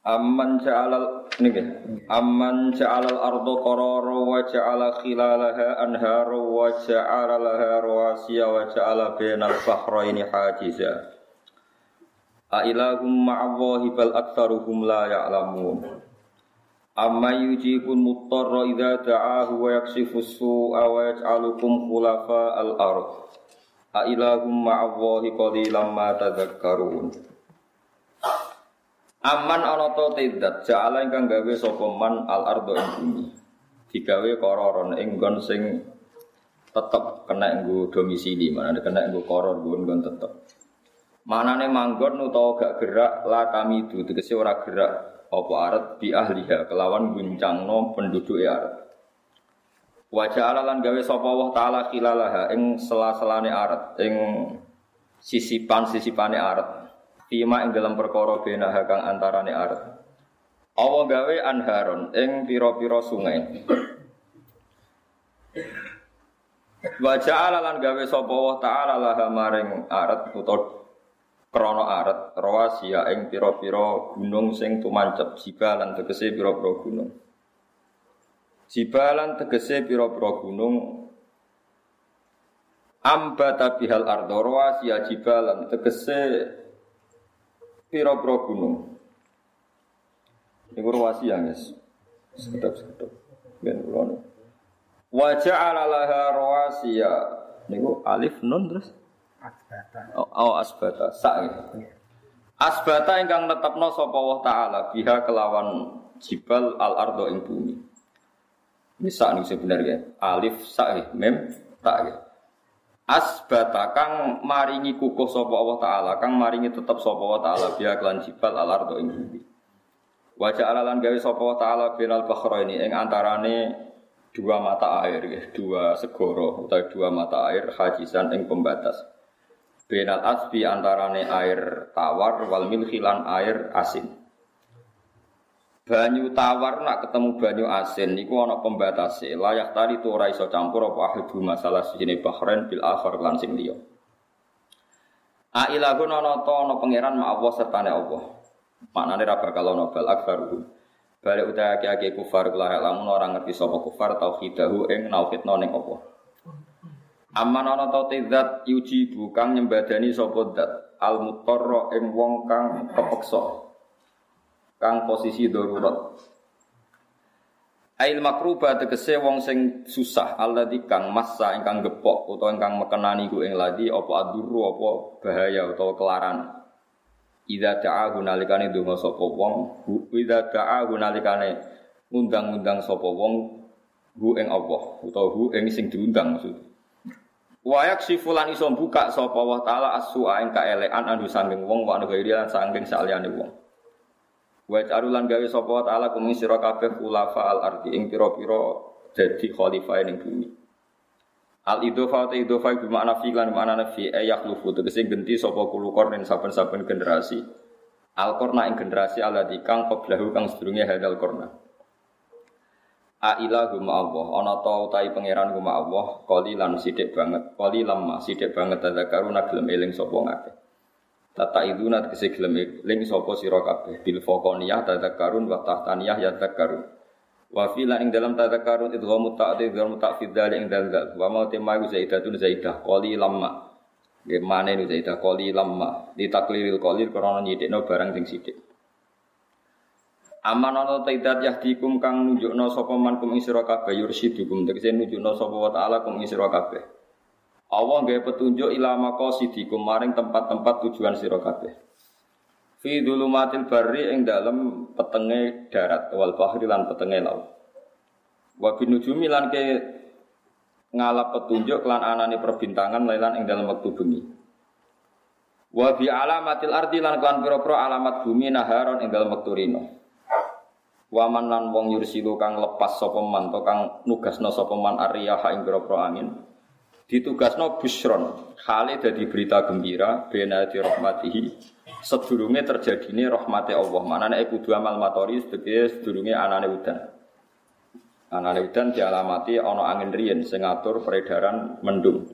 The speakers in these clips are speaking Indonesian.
Amman ja'alal ardu qararo wa ja'ala khilalaha anharu wa ja'ala laha rawasiya wa ja'ala bainal bahraini hajiza. A ilahum ma'allahi bal aktsaruhum la ya'lamun. Amman yujibul muttarra idza da'ahu wa yakshifus su'a wa yaj'alukum khulafa'al ardh. A ilahum ma'allahi qalilan ma tadhakkarun. Aman ana ta tedat ja'ala ingkang gawe sapa man al-ardh ing bumi. Digawe kororon ing nggon sing tetep kena nggo domisili, manane kena nggo koron nggon tetep. Manane manggon utawa gak gerak la kami dudu tegese ora gerak apa aret bi ahliha kelawan guncangno penduduke aret. Wa ja'ala lan gawe sapa Allah taala khilalaha ing sela-selane aret ing sisipan-sisipane aret. Fima ing dalam perkara benaha kang antarane aret. Awa gawe anharon ing pira-pira sungai. Wa ja'ala lan gawe sapa wa ta'ala laha maring aret utawa krana aret rawasia ing pira-pira gunung sing tumancep jibalan tegese pira-pira gunung. Jibalan tegese pira-pira gunung ambata bihal ardh rawasia jibalan tegese pira-pira gunung. Niku rawasi ya, guys. Sedap-sedap. Ben ulun. Wa ja'ala laha rawasiya. Niku alif nun terus asbata. Oh, asbata. Sak. Asbata ingkang netepna sapa Allah taala biha kelawan jibal al-ardh ing bumi. Ini sak niku sebenar ya. Alif sak mim tak ya. Asbata kang maringi kukuh sapa Allah taala kang maringi tetep sapa Allah taala biya kelan jibal al-ardh ing bumi. Wa ja'ala lan gawe sapa Allah taala binal bahraini ing antarane dua mata air ya, dua segara utawa dua mata air hajizan ing pembatas. Binal asbi antarane air tawar wal milhi lan air asin. Banyu tawar nak ketemu banyu asin niku ana pembatase layak tali tu ora iso campur apa ahdu masalah sijine bahrain bil akhir lan sing liya. Ailahun ana ta ana pangeran ma'awa sertane Allah. Maknane ra bakal ana bal akbaru. Bare uta akeh kufar kula lamun ora ngerti sapa kufar tauhidahu ing nauhidna ning apa. Aman ana ta zat yuji bukan nyembadani sapa zat al-mutarra ing wong kang kepeksa. Kang posisi darurat. Ail makruba tegese wong sing susah alladzi kang massa ingkang gepok utawa ingkang mekenani ku ing ladi apa aduru apa bahaya utawa kelaran. Idza ta'ahu nalikane donga sapa wong, idza ta'ahu nalikane ngundang-undang sapa wong hu ing Allah utawa hu ing sing diundang maksud. Wa yaksifu lan iso buka sapa Allah taala as-su'a ing kaelekan anu saking wong wa negeri lan saking saliyane wong. Wa arulan gawe sapa taala kumi sira kabeh khulafa al-ardi ing pira-pira dadi khalifah ning bumi. Al-idhofa ta'idhofa bi ma'na fi lan ma'na nafi ayakhlufu tegese genti sapa kulukor ning saben-saben generasi. Al-qurna ing generasi alladzi kang qablahu kang sedurunge hadal qurna. A ilahum Allah ana ta utahi pangeran kuma Allah qali lan sithik banget qali lamma sithik banget tadzakaruna gelem eling sapa ngakeh. Tata iduna tegese gelem eling sapa sira kabeh bil faqaniyah tadzakarun wa tahtaniyah yadzakarun wa fi lan ing dalam tadzakarun idghamu ta'did wa muta'fid dzal ing dzal wa ma tamayu zaidatun zaidah qali lamma nggih mane zaidah qali lamma ditakliril qalir karena nyithikno barang sing sithik. Amanana taidat yahdikum kang nunjukno sapa man kum ing sira kabeh yursidukum tegese nunjukno sapa wa ta'ala kum ing sira kabeh. Allah gawe petunjuk ila maqasidikum maring tempat-tempat tujuan sira kabeh. Fi dhulumatil barri ing dalem petenge darat wal bahri lan petenge laut. Wa binujumi lan ke ngalap petunjuk lan anane perbintangan lan ing dalem wektu bengi. Wa bi alamatil ardi lan kan pira-pira alamat bumi naharon ing dalem wektu rino. Wa man lan wong yursilu kang lepas sapa man to kang nugasna sapa man ariyaha ing pira-pira angin. Ditugasna busron khale dadi berita gembira benati rahmatihi sedurunge terjadine rahmate Allah. Manane kudu amal matori sedurunge anane udan. Anane udan dialamati ana angin riyen sing ngatur peredaran mendung.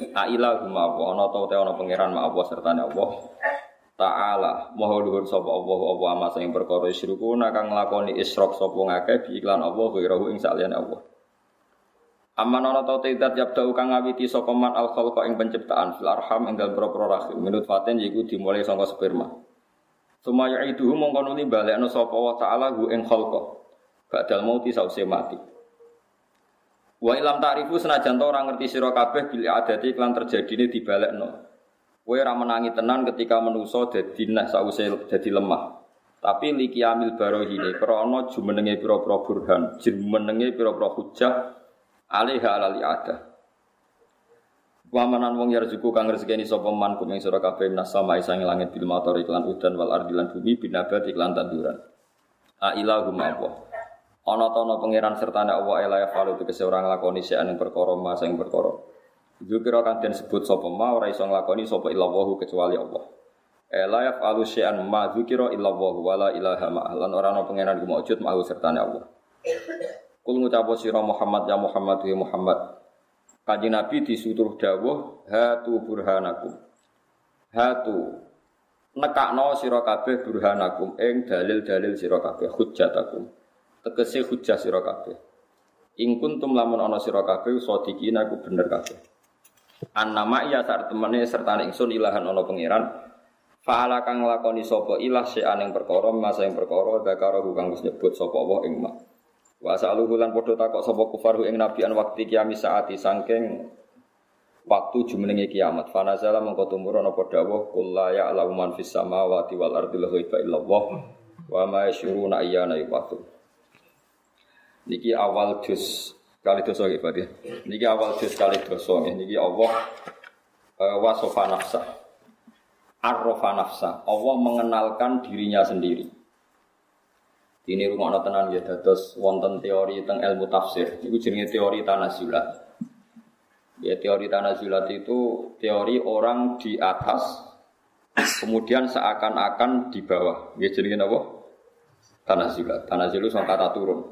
Ailahumma wa ana ta ana pangeran ma Allah sertane Allah taala maha luhur sapa Allah apa amase ing perkara syirku kang nglakoni isyrok sapa ngakeh bi iklan Allah wirahu ing saliyane Allah aman ana ta tidak yabdau kang ngawiti sapa man al khalqa ing penciptaan fil arham ing dal propro rahim minut faten yaiku dimulai saka sperma sumaya iduhu mongko nuli balekno sapa wa taala hu ing khalqa badal mauti sause mati. Wa ilam ta'rifu senajan ta ora ngerti sira kabeh bil adati lan terjadine dibalekno. Kowe ora menangi tenan ketika manusa dadi nah sause dadi lemah. Tapi liki amil barohine krana jumenenge pira-pira burhan, jumenenge pira-pira hujjah alaiha alal i'adah. Wa manan wong yarzuku kang rezekeni sapa man kumeng sira kabeh nasama isang langit bil matar iklan udan wal ardilan bumi binabat iklan tanduran. A ilahum Allah. Ana ta ana pangeran serta ana Allah la yafalu tegese ora nglakoni sik aning perkara masa ing perkara. Dzikira kang den sebut sapa ma ora iso nglakoni sapa illallahu kecuali Allah. La yafalu syai'an ma dzikira illallahu wa la ilaha ma'alan ora ana pangeran mujud ma'hu serta ana Allah. Kul ngucap sira Muhammad ya Muhammad wa Muhammad. Kanjeng Nabi disuruh dawuh hatu burhanakum. Hatu nekakno sira kabeh burhanakum ing dalil-dalil sira kabeh hujjatakum. Tegese hujjah sira kabeh. In kuntum lamun ana sira kabeh sadiqina iku bener kabeh. Annama ya sak temene sertane ingsun ilahan ana pangeran. Fahala kang lakoni sapa ilah sean ing perkara masa ing perkara dakara kang wis nyebut sapa wa ing ma. Wa saluhulan padha takok sapa kufaru ing nabian waktu kiamat saati saking waktu jumenenge kiamat. Fanazala mongko tumurun apa dawuh qul la ya'lamu man fis samawati wal ardi illallah wa ma yashuruna ayyana yub'atsun. Niki awal dus kali dosa nggih Pak. Niki awal dus kali dosa nggih. Niki Allah wasofa nafsa. Arrofa nafsa. Allah mengenalkan dirinya sendiri. Ini rungokno tenan nggih dados wonten teori teng ilmu tafsir. Iku jenenge teori tanazulat. Ya teori tanazulat itu teori orang di atas kemudian seakan-akan di bawah. Nggih jenenge napa? Tanazulat. Tanazulat sing kata turun.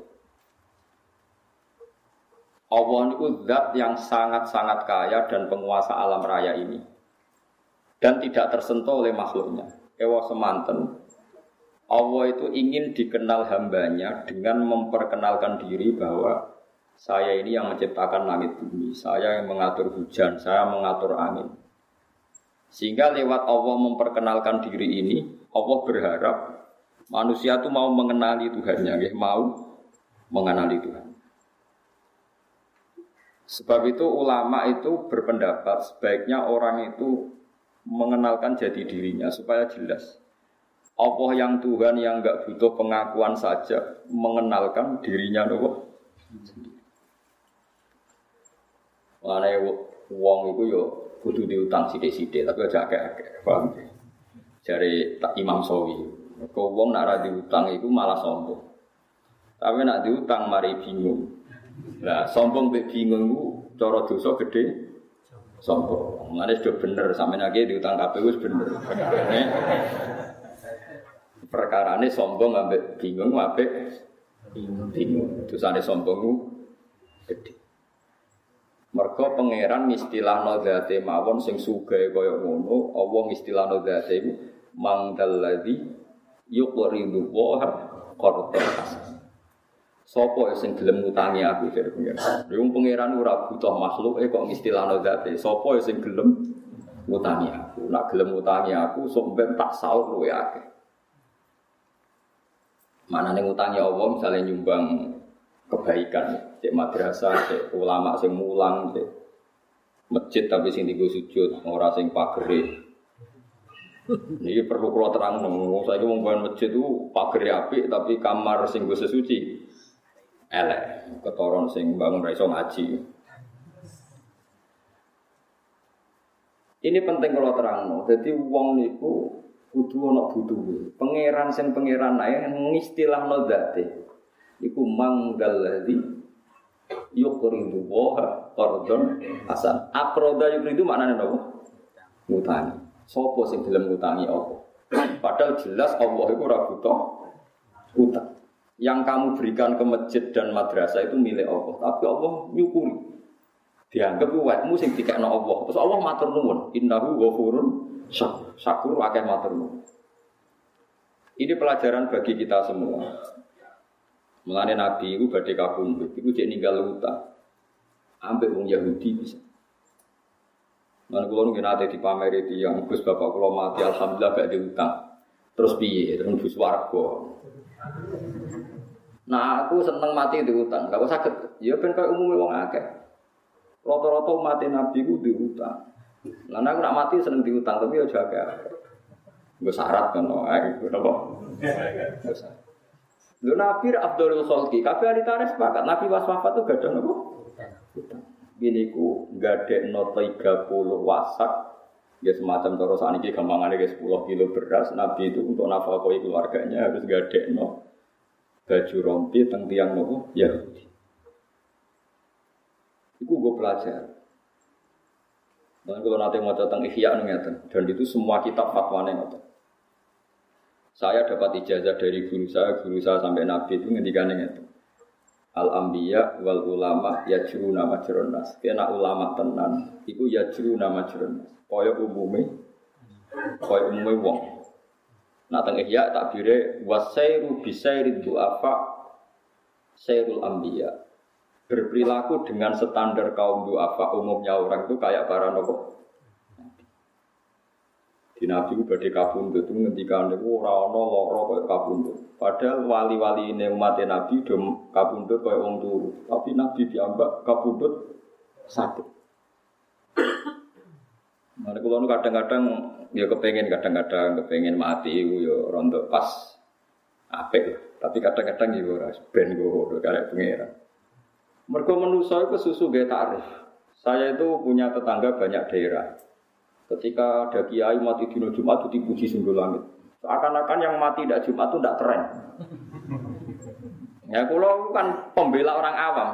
Allah itu zat yang sangat-sangat kaya dan penguasa alam raya ini dan tidak tersentuh oleh makhluknya. Ewa semanten Allah itu ingin dikenal hambanya dengan memperkenalkan diri bahwa saya ini yang menciptakan langit bumi, saya yang mengatur hujan, saya mengatur angin. Sehingga lewat Allah memperkenalkan diri ini Allah berharap manusia itu mau mengenali Tuhannya, mau mengenali Tuhan. Sebab itu ulama itu berpendapat sebaiknya orang itu mengenalkan jati dirinya supaya jelas. Allah yang Tuhan yang enggak butuh pengakuan saja mengenalkan dirinya Allah. Ana wong iku yo kudu diutang sithik-sithik tapi aja akeh-akeh, paham ya. Jare Imam Nawawi, kok wong nek ora diutang iku malah sombong. Tapi nek diutang mari bingung. Nah, sombong mbek bingung ku cara dosa gedhe sombong. Mane sudah bener sampeyan iki diutang kabeh wis bener. Perkarane sombong ambek bingung apik bingung. Dosane sombong ku gedhe. Mergo pangeran mistilahno dzate mawon sing sugih kaya ngono, Allah mistilahno dzate iku mangdalladzi yuqridu wa qartas. Sopo sing gelem ngutangi aku jare pangeran. Wong pangeran ora butuh makhluk kok ngistilahno zate. Sopo sing gelem ngutangi aku. Nek gelem ngutangi aku sok ben tak saur luwe akeh. Manane ngutangi Allah misale nyumbang kebaikan, cek madrasah, cek ulama sing mulang, cek masjid tapi sing digo sujud ora sing pagere. Niki perlu kula terangno. Saiki wong ben masjid ku pagere apik tapi kamar sing wis suci. Elek, ketoron sing bangun ra iso ngaji. Ini penting kalau terangno. Jadi wong niku kudu ana butuhe. Pangeran sing pangeran ae ngistilahno dzate. Iku manggaladi yukridu wa qardun hasan. Aqrada yukridu maknane napa? Ngutani. Sapa sing gelem ngutani apa? Padahal jelas Allah iku ora buta utang. Yang kamu berikan ke masjid dan madrasah itu milik Allah, tapi Allah nyukuri. Dianggap kuatmu sing dikekno Allah. Terus Allah matur nuwun, innahu ghafurun syakur akeh matur nuwun. Ini pelajaran bagi kita semua. Mulane Nabi iku badhe kakumbut, iku jek ninggal utang. Ambek wong Yahudi bisa. Lan kula nggih nate dipameri tiyang Gus Bapak kula mati alhamdulillah badhe utang. Terus piye? Terus bus warga. Nah, aku seneng mati di utang, gak usah sakit. Ya ben kaya umume wong akeh. Rata-rata mati Nabi ku di utang. Lah nek ora mati seneng di utang tapi aja akeh. Engko syarat kan iku napa? Lho Nabi Abdul Khalqi, kabeh alitane sepakat Nabi waswafat itu gadah napa? Utang. Gini ku gadekno 30 wasak ya semacam cara saniki gampangane 10 kilo beras. Nabi itu untuk nafkahi keluarganya harus gadekno baju rompi teng tiyang napa? Yahudi. Iku gue pelajar. Dan kalau nanti mau datang Ikhya nengatan, dan itu semua kitab fatwa nengatan. Saya dapat ijazah dari guru saya sampai Nabi itu ngendikan nengatan. Al-Anbiya wal ulama yajruna majrun nas. Kena ulama tenan, iku yajruna majrun nas. Koyok umume wong. Nah teng Ikhya tak bire wasairu bisairid du'afa sairul anbiya. Berperilaku dengan standar kaum du'afa umumnya orang itu kayak para nabi. Di Nabi badhe kapundhut itu ngendikane ora ana lara kaya kapundhut. Padahal wali-waline umat Nabi do kapundhut kaya wong turu, tapi Nabi diambak kapundhut sakit. Mare kula kadang-kadang ya kepengin mati iku ya rondo pas apik, tapi kadang-kadang ya ora ben kok karep pengira. Mergo manusa iku susu gawe takrif. Saya itu punya tetangga banyak daerah. Ketika ada kiai mati dino Jumat dipuji sungguh langit. Seakan-akan yang mati tidak Jumat itu tidak keren. Ya kula kan pembela orang awam.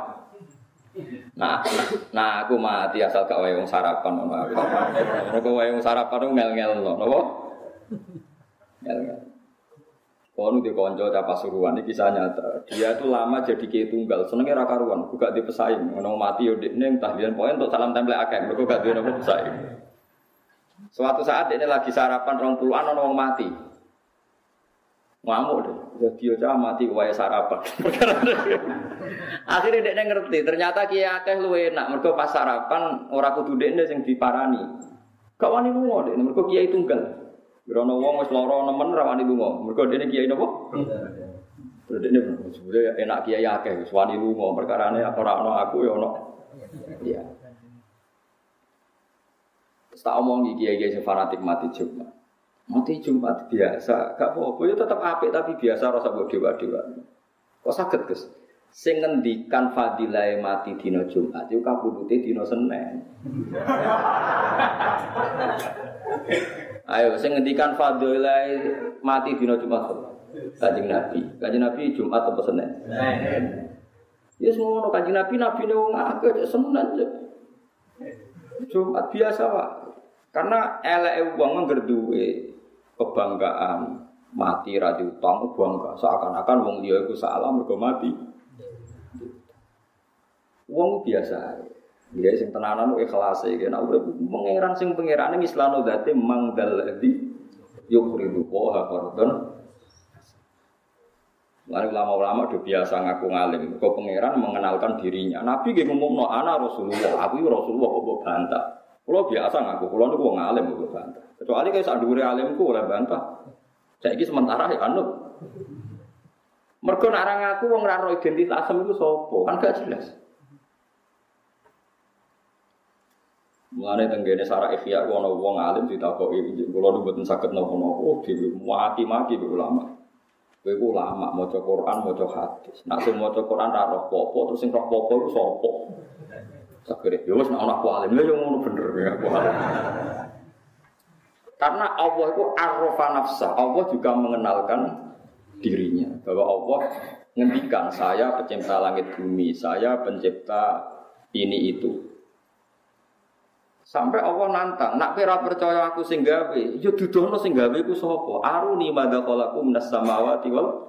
Nah aku mati asal gak wae wong sarapan ngono aku. Mergo wae wong sarapan ngel-ngelno, napa? Ngel-ngel. Kalau di konco capa suruhan ini kisah nyata. Dia itu lama jadi kiai tunggal, senengnya raka ruan. Buka di pesaing, menang mati yaudik neng tahlilan poin untuk salam tempel akeh. Mereka gak duit nopo pesaing. Suatu saat ini lagi sarapan rong puluhan orang mati. Ngamuk deh, jadi capa mati wae sarapan. Akhirnya dek neng ngerti. Ternyata kiai akeh lu enak. Mereka pas sarapan orang kudu dek neng yang diparani. Kau wani lu dek, mereka kiai tunggal. Grono wong wis lara nemen ra wani lunga. Mergo dene kiai napa? Terus dene jebule enak kiai akeh wis wani lunga. Perkarane ora ana aku ya ana. Iya. Tak omongi kiai-kiai sing fanatik mati Jumat. Mati Jumat biasa, gak apa-apa ya tetep apik tapi biasa rasa mbok dewa-dewa. Kok saged, Gus? Sing ngendikan fadilahe mati dina Jumat iku kapundhute dina Senin. Ayo, saya ngendikan fadilai mati dina Jumat. Kanjeng Nabi Jumat apa Senin? Senin. Ya semua Kanjeng Nabi wong akeh Senin. Jumat biasa, Pak. Karena eleke wong ngger duwe kebanggaan mati ra diutang bangga. Seakan-akan wong liya iku salah mergo mati. Wong biasa. Dia sing tenanan ikhlas iki nek urip pangeran sing pangerane ngislano dzate mangdal di yukridu wa qardun. Lama-lama do biasa ngaku ngalim. Kok pangeran mengenalkan dirinya. Nabi nggih ngomongno ana Rasulullah, aku Rasulullah kok bantah. Kula biasa ngaku kula niku wong alim kok bantah. Kecuali kaya sak dhuwure alimku ora bantah. Saiki sementara ya anut. Mergo nek ora ngaku wong ora ro identitas iku sapa? Kan gak jelas. Mulane tenggene sarah Ikhya ana wong alim ditakoki kula mboten saged napa-napa dhewe mati-mati ulama. Kowe iku ulama maca Quran, maca hadis. Nek sing maca Quran ra roh apa terus sing roh apa iku sapa? Sakjane ya wis nek ana aku alim lha yo ngono bener ya aku alim. Karena Allah itu arrofa nafsa, Allah juga mengenalkan dirinya. Bahwa Allah ngendikan, saya pencipta langit bumi, saya pencipta ini itu. Sampai Allah nantang, nak kira percaya aku singgawi, ya dudono singgawi ku sopo, aruni madaqalaku minas samawati wal.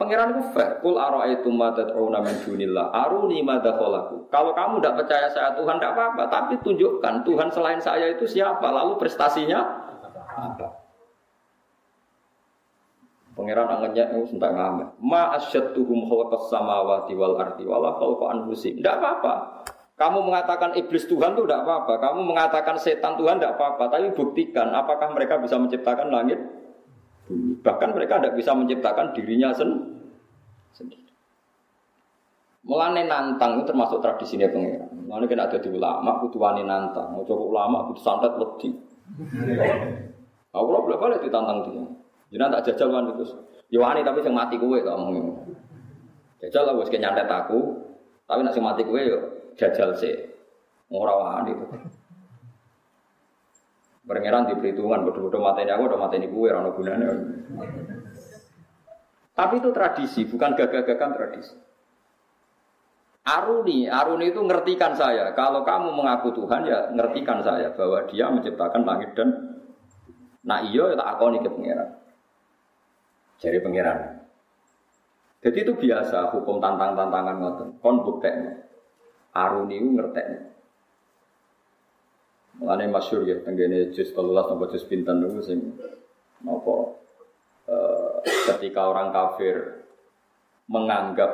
Pangeran ku fair, kul ara'aitum ma tad'una min dunillah, aruni madaqalaku. Kalau kamu tidak percaya saya Tuhan tidak apa-apa, tapi tunjukkan Tuhan selain saya itu siapa, lalu prestasinya apa? Pangeran angannya itu sentak ngamen. Ma asyadduhum khalaqas samawati wal ardi wala khalqa anfusihim. Tidak apa-apa. Kamu mengatakan iblis Tuhan itu tidak apa-apa. Kamu mengatakan setan Tuhan tidak apa-apa. Tapi buktikan apakah mereka bisa menciptakan langit bumi. Bahkan mereka tidak bisa menciptakan dirinya sendiri. Melane nantang itu termasuk tradisinya pengeran. Melane kena ada di ulama, kutuane nantang. Mau coba ulama, kutu santet wedi. Allah boleh balik ditantang dia. Jangan tak jajal wan terus. Ya wani tapi sing mati kowe tak omong. Jajal wis kenyantet aku, tapi nek sing mati kowe yo jajal sih, ngorawan itu. Pangeran diperhitungan, bodoh-bodoh mateni aku, bodoh mateni kue, rano gunanya. Tapi itu tradisi, bukan gagah-gagahan tradisi. Aruni itu ngertikan saya. Kalau kamu mengaku Tuhan, ya ngertikan saya bahwa Dia menciptakan langit dan. Nah iya, tak akoni ke pangeran. Jadi pangeran. Jadi itu biasa hukum tantang-tantangan ngoten, kon buktekno. Aruni itu ngerteknya. Mengenai masyur ya, tenggene juz 13 sampai juz pinten itu sing napa ketika orang kafir menganggap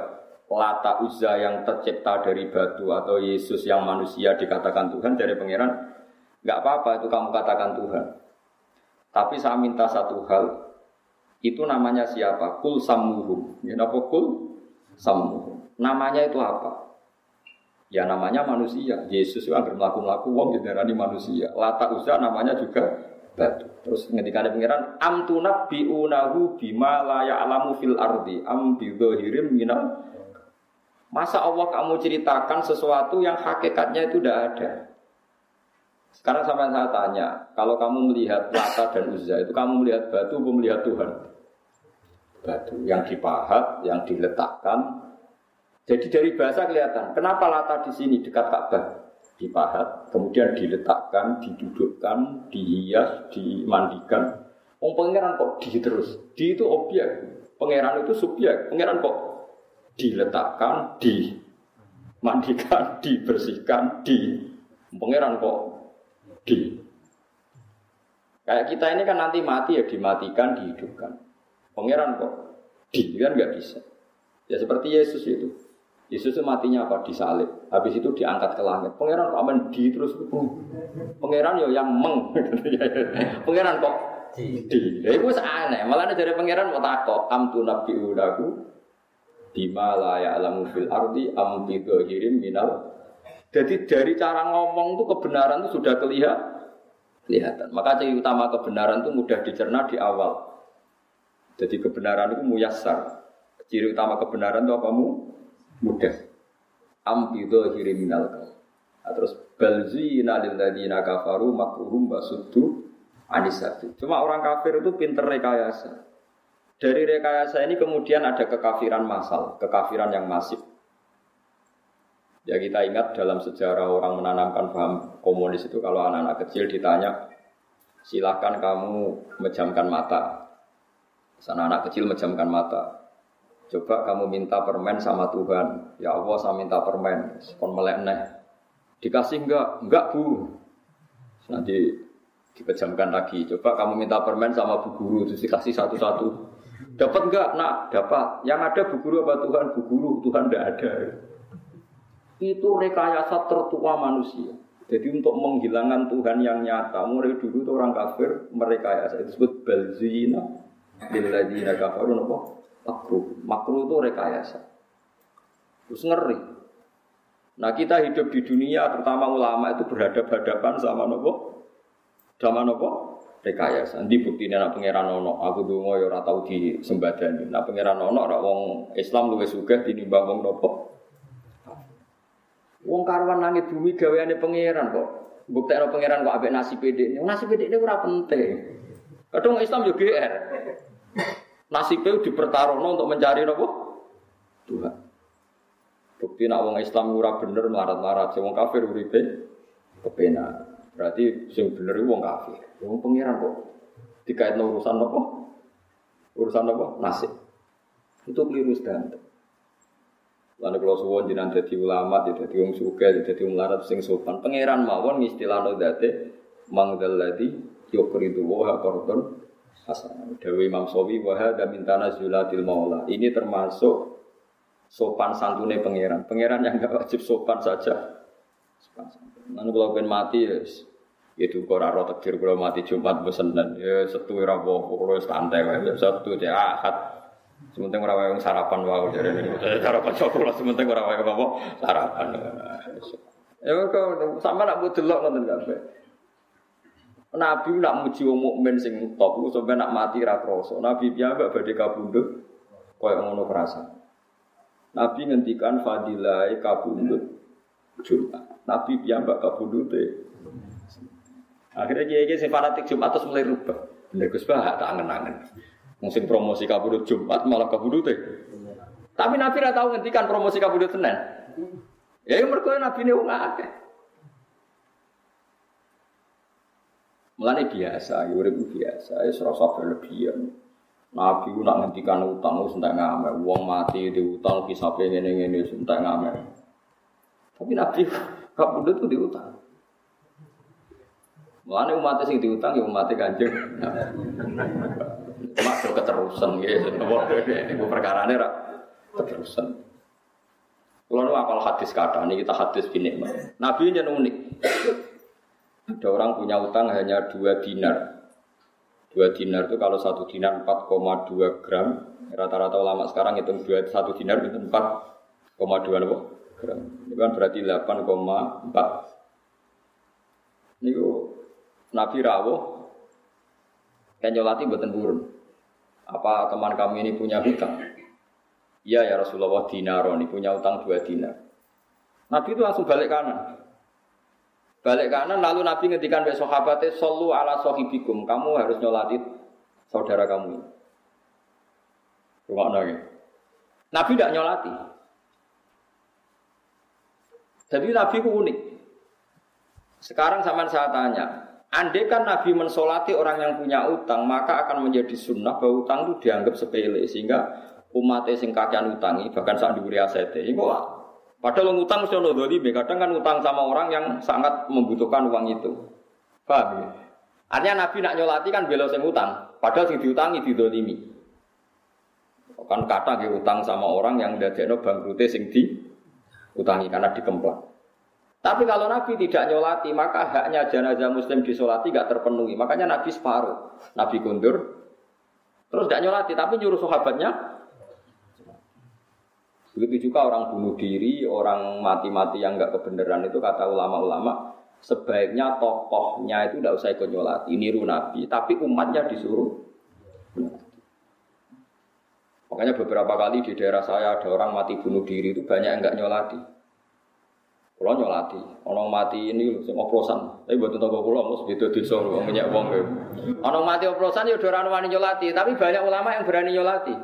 Lata Uzza yang tercipta dari batu atau Yesus yang manusia dikatakan Tuhan, dari pangeran enggak apa-apa itu kamu katakan Tuhan. Tapi saya minta satu hal. Itu namanya siapa? Kul samuhum. Ya napa kul samuhum. Namanya itu apa? Ya namanya manusia. Yesus itu agar melaku-melaku wong diarani manusia. Lata Uzza namanya juga batu. Terus ngendikane pangeran am tunabbiunahu bima la ya'lamu fil ardi am bi dhahirin minal. Masa Allah kamu ceritakan sesuatu yang hakikatnya itu tidak ada. Sekarang sampai saya tanya, kalau kamu melihat Lata dan Uzza itu kamu melihat batu atau melihat Tuhan? Batu yang dipahat, yang diletakkan. Jadi dari bahasa kelihatan, kenapa Lata di sini dekat Ka'bah? Dipahat, kemudian diletakkan, didudukkan, dihias, dimandikan. Wong pangeran kok di terus? Di itu objek, pangeran itu subjek. Pangeran kok diletakkan, dimandikan, dibersihkan, di. Pangeran kok di. Kayak kita ini kan nanti mati ya dimatikan, dihidupkan. Pangeran kok di kan nggak bisa. Ya seperti Yesus itu. Yesus matinya apa? Disalib. Habis itu diangkat ke langit. Pangeran kok aman di terus. Pangeran yo yang meng. Pangeran kok di. Ya iku wis aneh. Malah jare pangeran mau takok am tunabbi udaku bima la ya'lamu fil ardi am bi ghahirin minal. Jadi dari cara ngomong itu kebenaran itu sudah kelihatan. Maka ciri utama kebenaran itu mudah dicerna di awal. Jadi kebenaran itu muyassar. Ciri utama kebenaran itu apa? Mudah. Ambido hiriminal kau. Nah, terus balzina lilladina kafaru makruhum basuddu anisatu. Cuma orang kafir itu pinter rekayasa. Dari rekayasa ini kemudian ada kekafiran massal, kekafiran yang masif. Ya kita ingat dalam sejarah orang menanamkan paham komunis itu kalau anak-anak kecil ditanya, silakan kamu mejamkan mata. Sana anak kecil mejamkan mata. Coba kamu minta permen sama Tuhan. Ya Allah, saya minta permen. Kon melekneh. Dikasih enggak? Enggak, Bu. Nanti dipejamkan lagi. Coba kamu minta permen sama Bu Guru. Terus dikasih satu-satu. Dapat enggak? Nah, dapat. Yang ada Bu Guru apa Tuhan? Bu Guru, Tuhan enggak ada. Itu rekayasa tertua manusia. Jadi untuk menghilangkan Tuhan yang nyata. Mulai dulu itu orang kafir merekayasa. Itu disebut balzina. Billadina kafarun apa? Makruh itu rekayasa. Terus ngeri. Nah kita hidup di dunia, terutama ulama itu berhadapan-hadapan sama nopo. Sama nopo? Rekayasa. Nanti buktinya nak pangeran ono. Aku dungo ya ora tau disembadani. Nak pangeran ono ora wong Islam luwes sugih tinimbang wong nopo. Wong karwan langit bumi gaweane pangeran kok. buktekno pangeran kok apik nasibe dhekne ora penting. Kadang Islam yo GR. Nasibe dipertaruhno untuk mencari napa? Tuhan. Bukti nek wong Islam ora bener melarat-larat, wong kafir uripe kepenak. Berarti sing bener iku wong kafir. Wong pangeran kok dikaitno urusan napa? Urusan napa? Nasib. Itu keliru sedang. Lan kula suwun jenengan dadi ulama, dadi wong sugih, dadi wong larat sing sopan. Pangeran mawon ngistilahno dzate mangdallati yukridu wa qardun hasan. Dewi Imam Syafi'i wa hada min tanazulatil maula. Ini termasuk sopan santune pangeran. Pangeran yang enggak wajib sopan saja. Sopan santun. Lan kula ben mati wis. Itu ora ro takdir kula mati Jumat Senin. Ya setu ora apa-apa, kula santai wae. Sabtu ya Ahad. Sementara orang yang sarapan wow dari sarapan coklat, sementara orang yang bawa sarapan. Ya kau sama nak buat jelok nanti kafe. Nabi nak muji wong mukmin sing top, sampai nak mati rakroso. Nabi biasa badai kabundut, kau yang ngono perasa. Nabi ngentikan fadilai kabundut Jumat. Nabi biasa kabundut deh. Akhirnya dia si fanatik Jumat terus mulai rubah. Bener Gus Baha tak angen-angen. Mungkin promosi kabudut Jumat malah kabudut deh. Tapi Nabi tidak tahu ngentikan promosi kabudut Senin. Ya mereka Nabi ini nggak ada. Melani biasa, yuribu biasa, serasa berlebihan. Nabi nak ngentikan utang, sentak ngamel. Uang mati diutang, kisah pengen sentak ngamel. Tapi Nabi kabudut itu diutang. Melani umatnya sing diutang, ya umatnya Kanjeng. Makro keterusan gitu, ibu perkarane rak keterusan. Kalau nu apal hadis kata ini kita hadis binikmat. Nabi yang unik. Ada orang punya utang hanya 2 dinar. 2 dinar itu kalau 1 dinar 4,2 gram. Rata-rata ulama sekarang hitung 1 dinar itu 4,2 gram. Itu kan berarti 8,4. Ini Nabi rawuh kan nyolati mboten purun. Apa teman kami ini punya hutang? Iya ya Rasulullah dinaroni punya utang 2 dinar. Nabi itu langsung balik kanan. Balik kanan lalu Nabi ngendikan be sahabate sallu ala sahibikum. Kamu harus nyolati saudara kamu. Rumah nggih. Nabi tidak nyolati. Jadi Nabi itu unik. Sekarang sama saya tanya. Andai kan Nabi mensolati orang yang punya utang, maka akan menjadi sunnah bahwa utang itu dianggap sepele sehingga umatnya sing kakean utangi bahkan sak dhuwure asete. Iku padahal utang mesti ono dzalime, kadang kan utang sama orang yang sangat membutuhkan uang itu. Paham ya? Artinya Nabi nak nyolati kan bela sing utang, padahal sing diutangi didzalimi. Kan kata nggih utang sama orang yang dadekno bangkrute sing diutangi karena dikemplak. Tapi kalau Nabi tidak nyolati, maka haknya jenazah muslim disolati tidak terpenuhi. Makanya Nabi separuh. Nabi kundur. Terus tidak nyolati, tapi nyuruh sahabatnya. Begitu juga orang bunuh diri, orang mati-mati yang tidak kebenaran itu kata ulama-ulama. Sebaiknya tokohnya itu tidak usah ikut nyolati. Niru Nabi, tapi umatnya disuruh. Makanya beberapa kali di daerah saya ada orang mati bunuh diri itu banyak yang tidak nyolati. Kulo nyolati, ana mati ini sing oplosan. Tapi mboten tanggo kulo mos beda desa wong nyek wong. Ana mati oplosan ya ora wani nyolati, tapi banyak ulama yang berani nyolati.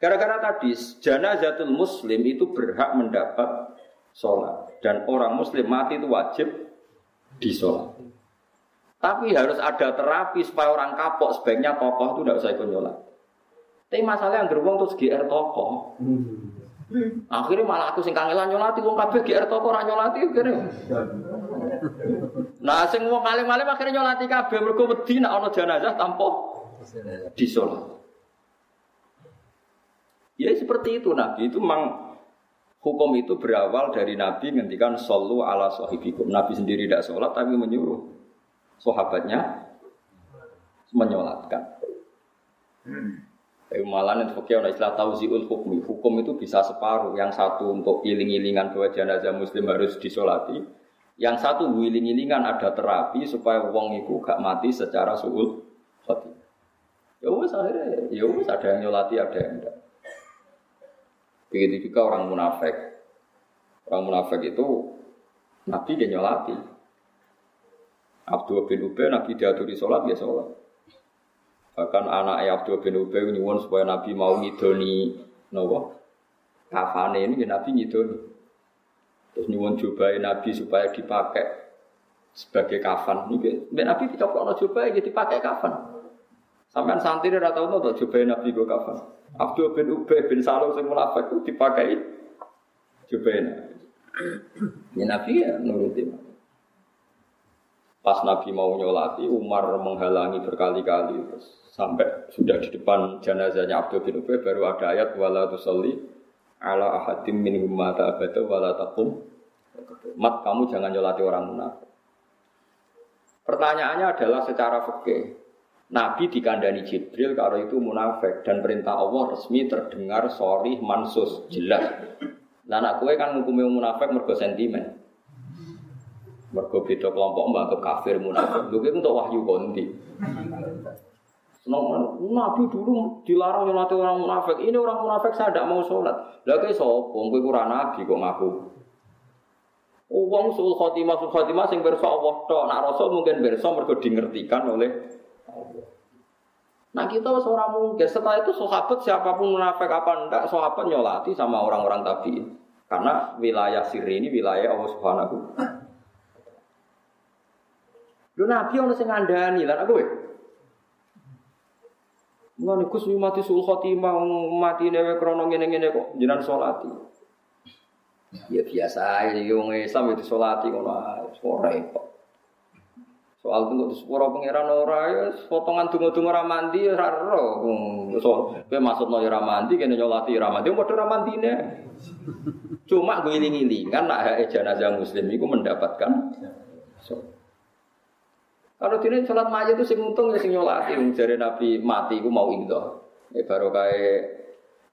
Gara-gara tadi janazatul muslim itu berhak mendapat salat dan orang muslim mati itu wajib disolati. Tapi harus ada terapi supaya orang kapok, sebaiknya tokoh itu tidak usah ikut nyolati. Tapi masalah yang gerwong terus GR tokoh. Akhirnya malah aku sing kangelan nyolati wong kabeh GR toko ora nyolati kene. Nah sing wong alim-alim akhirnya nyolati kabeh mergo wedi nek ana jenazah tanpa disolati. Ya seperti itu Nabi itu memang hukum itu berawal dari Nabi ngendikan sallu ala sahibikum. Nabi sendiri tidak sholat tapi menyuruh sahabatnya menyolatkan. Malah itu pakai istilah tauziul hukmi. Hukum itu bisa separuh. Yang satu untuk iling-ilingan bahwa jenazah muslim harus disolati. Yang satu iling-ilingan ada terapi supaya wong iku gak mati secara suul khotimah. Ya wis akhirnya ya wis ada yang nyolati ada yang tidak. Begitu juga orang munafik. Orang munafik itu Nabi dia nyolati. Abdullah bin Ubayy Nabi diaturi sholat ya sholat. Bahkan anaknya Abdullah bin Ubayy nyuwun supaya Nabi mau ngidoni nopo kafane ini Nabi ngidoni. Terus nyuwun jubahe Nabi supaya dipakai sebagai kafan. Niki ben Nabi ditokno jubahe iki dipakai kafan. Sampean santri ora tau to jubahe Nabi go kafan. Abdullah bin Ubayy bin Salul sing munafik dipakai jubahe Nabi. Ya Nabi ya nuruti. Pas Nabi mau nyolati, Umar menghalangi berkali-kali terus sampai sudah di depan jenazahnya Abdullah bin Ubayy baru ada ayat wala tusalli ala ahadim minhum mata abada wala taqum. Mat, kamu jangan nyolati orang munafik. Pertanyaannya adalah secara fikih. Nabi dikandani Jibril kalau itu munafik dan perintah Allah resmi terdengar sorih mansus jelas. Nah, anak kowe kan ngukumi munafik mergo sentimen. Mergo beda kelompok mbak kafir munafik. Lho kowe entuk wahyu konti. Senang Nabi dulu dilarang nyolati orang munafik. Ini orang munafik saya ndak mau salat. Lah kowe sapa? Kowe ora nabi kok ngaku. Wong sul khatimah sul khatimah sing pirsa Allah tok. Nak rasul mungkin pirsa mergo dingertikan oleh Allah. Nah kita seorang mungkin, setelah itu sahabat siapapun munafik apa enggak, sahabat nyolati sama orang-orang tabi'in. Karena wilayah sirri ini wilayah Allah Subhanahu. Lho Nabi ono sing ngandani lan kowe. Ngono Gus mati sul khotimah mati dhewe krana ngene-ngene kok jenengan salati. Ya biasa iki wong Islam itu salati ngono ora repot. Soal itu untuk sepura pengiran orang ya potongan dungu-dungu ramanti ya raro so, gue maksudnya ya ramanti, kena nyolati ramanti, ya mudah ramantinya cuma gue iling-ilingan lah jenazah muslim itu mendapatkan so. Kalau dini sholat mayat itu sing untung ya sing nyolati jari Nabi mati itu mau ingdoh ya baru kayak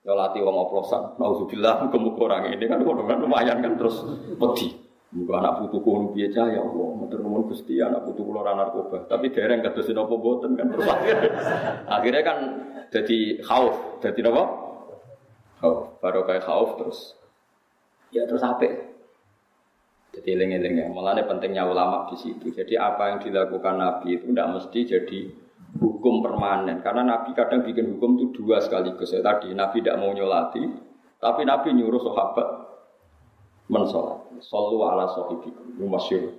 nyolati wama plosan, na'udzubillah gemuk orang ini kan lumayan kan terus pedih. Muka anak putu kuno biasa ya Allah, matur nuwun Gusti anak putu kula ora narkoba, tapi dereng kados napa mboten kan terus akhirnya kan jadi khauf, jadi napa? Khauf, baru kayak khauf terus. Ya terus apik. Jadi eling-eling, mulane pentingnya ulama di situ. Jadi apa yang dilakukan Nabi itu tidak mesti jadi hukum permanen, karena Nabi kadang bikin hukum itu dua sekaligus. Ya, tadi Nabi tidak mau nyolati, tapi Nabi nyuruh sahabat mensolat, solu ala sohibikum, masyur.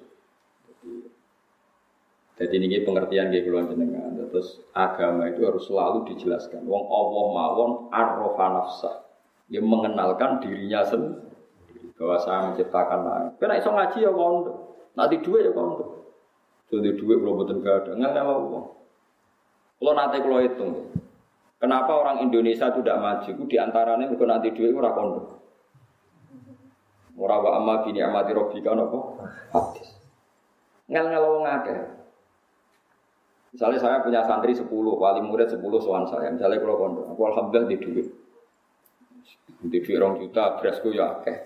Jadi ini pengertian kayak keluar jenengan. Terus agama itu harus selalu dijelaskan. Wong Allah mawon arrofa nafsah, dia mengenalkan dirinya sendiri. Bahwa saya menciptakan lain. Kena iso ngaji ya kondo, nanti duit ya kondo. Jadi duit belum betul gak ada. Nggak mau uang. Kalau nanti kalau hitung, kenapa orang Indonesia tidak maju? Di antaranya bukan nanti duit ora kondo. Ora wa amma bi ni'mati rabbika napa? Hadis. Ngel-ngelo ngakeh. Misalnya saya punya santri 10, wali murid 10 sowan saya. Misalnya kula kondo, aku alhamdulillah di duit. Di duit 2 juta, berasku ya akeh.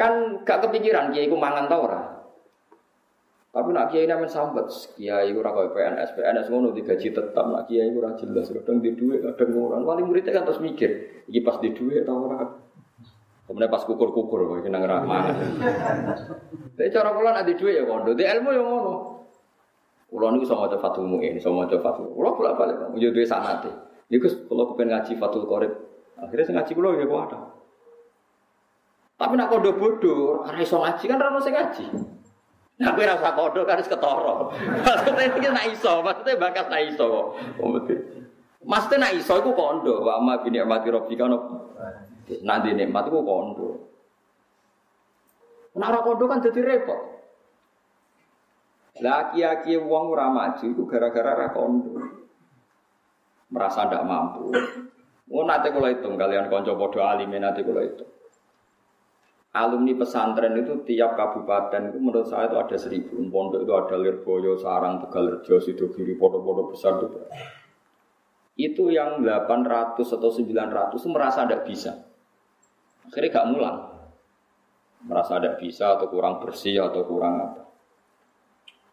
Kan gak kepikiran kiai ku mangan ta ora. Tapi nak kiai namen sambet, kiai ora koyo PNS, PNS ngono digaji tetap. Nak kiai ora jelas, kadang di duit, kadang ora. Wali murid kan terus mikir, iki pas di duit ta ora. Kemudian pas kukur-kukur, kok kena ngerahman. Tapi cara kula nek di duwe ya kondo, di ilmu ya ngono. Kula niku iso maca Fathul Mu'in, iso maca Fathul. Kula bolak-balik yo duwe sanate. Niku kula kepen ngaji Fathul Qorib. Akhirnya sing ngaji kula ya kok ada. Tapi nek kondo bodoh, ora iso ngaji kan ora ono sing ngaji. Nek kowe ora usah kondo kan wis ketara. Maksudnya iki nek iso, maksudnya bakas nek iso kok. Maksudnya nek iso iku kondo, wa ma bi ni'mati rabbika no. Nanti nikmat itu kondo. Nah orang kondo kan jadi repot. Laki-laki uang ora maju itu gara-gara orang kondo. Merasa tidak mampu. Oh nanti kalau hitung kalian konco podo alimin nanti kalau hitung. Alumni pesantren itu tiap kabupaten itu menurut saya itu ada 1000 pondok itu ada Lirboyo, Sarang, Tegalrejo, Sidogiri, pondok-pondok besar itu. Itu yang 800 atau 900 itu merasa tidak bisa. Akhirnya gak mulang. Merasa tidak bisa atau kurang bersih atau kurang apa.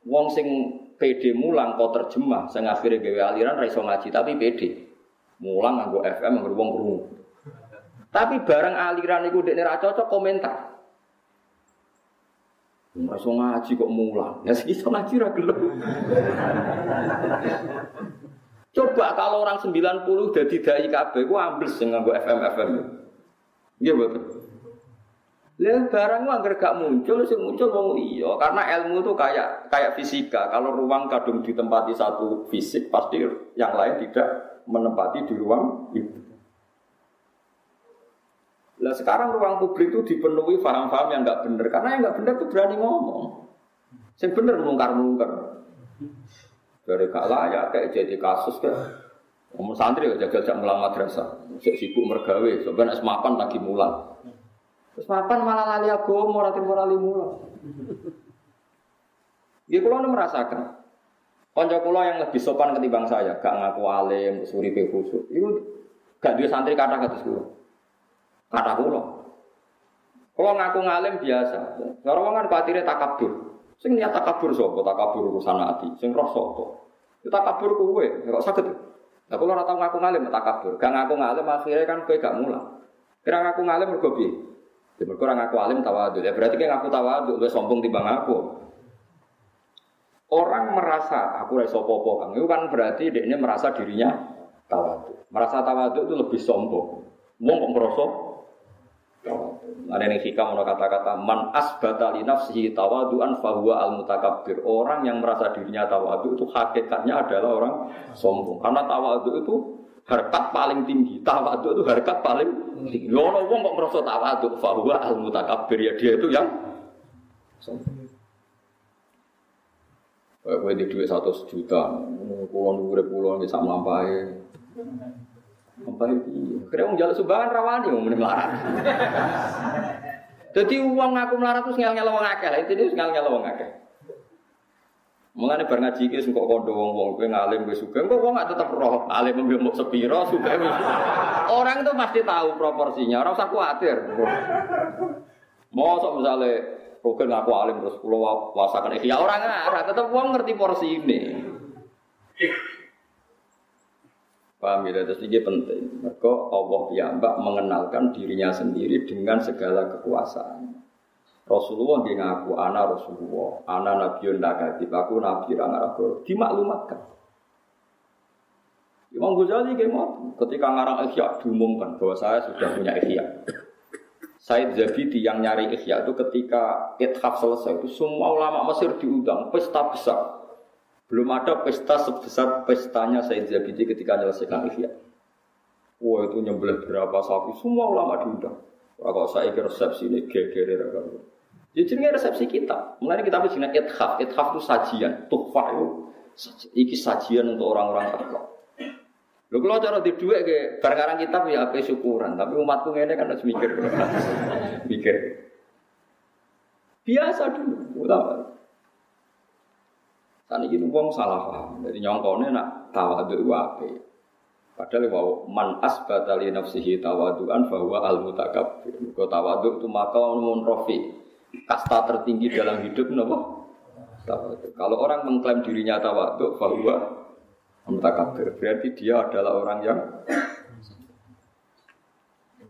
Wong sing PD mulang kok terjemah, sing akhire gawe aliran ra iso ngaji tapi PD. Mulang nganggo FM nganggo wong krungu. Tapi bareng aliran iku ndekne ra cocok komentar. Masuk ngaji kok mulang. Ya sekitar ngaji ragelum. Coba kalau orang 90 udah tidak IKB, aku ambles dengan gue FM. Iya betul. Lihat barang gua agar gak muncul, sih muncul mau iya. Karena ilmu itu kayak fisika. Kalau ruang kadung ditempati satu fisik, pasti yang lain tidak menempati di ruang itu. Nah sekarang ruang publik itu dipenuhi paham-paham yang nggak benar. Karena yang nggak benar itu berani ngomong. Yang benar mengungkar. Dari gak layak kayak jadi kasus kan. Ngomong santri gak jaga-jaga mulang madrasah. Sibuk mergawe. Sebenarnya semapan lagi mulang. Semapan malah lali agama, ratim lali mulang. Dia kulo merasakan. Konco kulo yang lebih sopan ketimbang saya. Gak ngaku alim, suripe khusus. Itu gak duwe santri kata-kata kulo. Kata kula. Kalau ngaku ngalim biasa. Cara wong kan batire takabur. Sing niat takabur sapa? Takabur urusan ati. Sing roh sapa? Yo takabur kowe, kok saged. Lah kula ora tau ngaku ngalim takabur. Gak ngaku ngalim akhire kan kowe gak mulang. Kira ngaku ngalim mergo piye? Ya mergo ora ngaku alim tawadhu. Ya berarti kowe ngaku tawadhu luwih sombong timbang aku. Orang merasa aku ora iso apa-apa, Kang. Itu kan berarti dekne merasa dirinya tawadhu. Merasa tawadhu itu lebih sombong. Wong kok merasa ada yang hikam ada kata-kata man asbata li nafsihi tawadu'an fahuwa al-mutakabbir. Orang yang merasa dirinya tawadu itu hakikatnya adalah orang sombong. Karena tawadu itu harkat paling tinggi. Tawadu itu harkat paling tinggi. Orang kok merasa tawadu fahuwa al-mutakabbir, ya dia itu yang sombong. Kowe di duit 100 juta, kulon-kulon bisa melampai. Apa itu? Kira orang jalan sumbangan rawani mau melarat. Jadi uang aku melarat tu sengal nyalang akeh. Itu dia sengal nyalang akeh. Mengenai barang ngaji kita sungkok kondo wong gue ngalim gue suka. Gue wong nggak tetap roh. Alim membimbing sepiro suka. Orang tu pasti tahu proporsinya. Orang usah khawatir. Mau sok misalnya rogen ngaku alim terus pulau wasakan ikhya. Orang ngarah tetap uang ngerti porsi ini. Paham ya, terus ini penting. Maka Allah piyambak mengenalkan dirinya sendiri dengan segala kekuasaan. Rasulullah yang ngaku, ana Rasulullah, ana Nabiun Nagatif, aku Nabi Rangarabur. Dimaklumatkan. Imam Ghazali kemot, ketika ngarang Ikhya, diumumkan bahwa saya sudah punya Ikhya. Syed Zabidi yang nyari Ikhya itu ketika ithaf selesai, itu semua ulama Mesir diundang, pesta besar. Belum ada pesta sebesar pestanya Sayyid Zabidi ketika menyelesaikan Ikhya. Wah itu nyembelih berapa sapi, semua ulama diundang. Kalau saya ke resepsi ini, gere-gere raga. Jadi ini resepsi kita. Mulanya kita harus jenis ithaf. Ithaf itu sajian, tukhfah itu. Ini sajian untuk orang-orang terkau. Lalu kalau cara di duit, barang-barang kita punya apa syukuran. Tapi umatku ini kan harus mikir. Mikir. Biasa dulu, ulama. Tadi itu orang salah paham. Jadi nyongkone nak tawadu wape. Padahal wau man asbata li nafsihi tawadu'an bahwa al-mutakabbir. Kau tawadu itu maka mun rafi. Kasta tertinggi dalam hidup napa? Tawadu. Kalau orang mengklaim dirinya tawadu bahwa mutakabbir, berarti dia adalah orang yang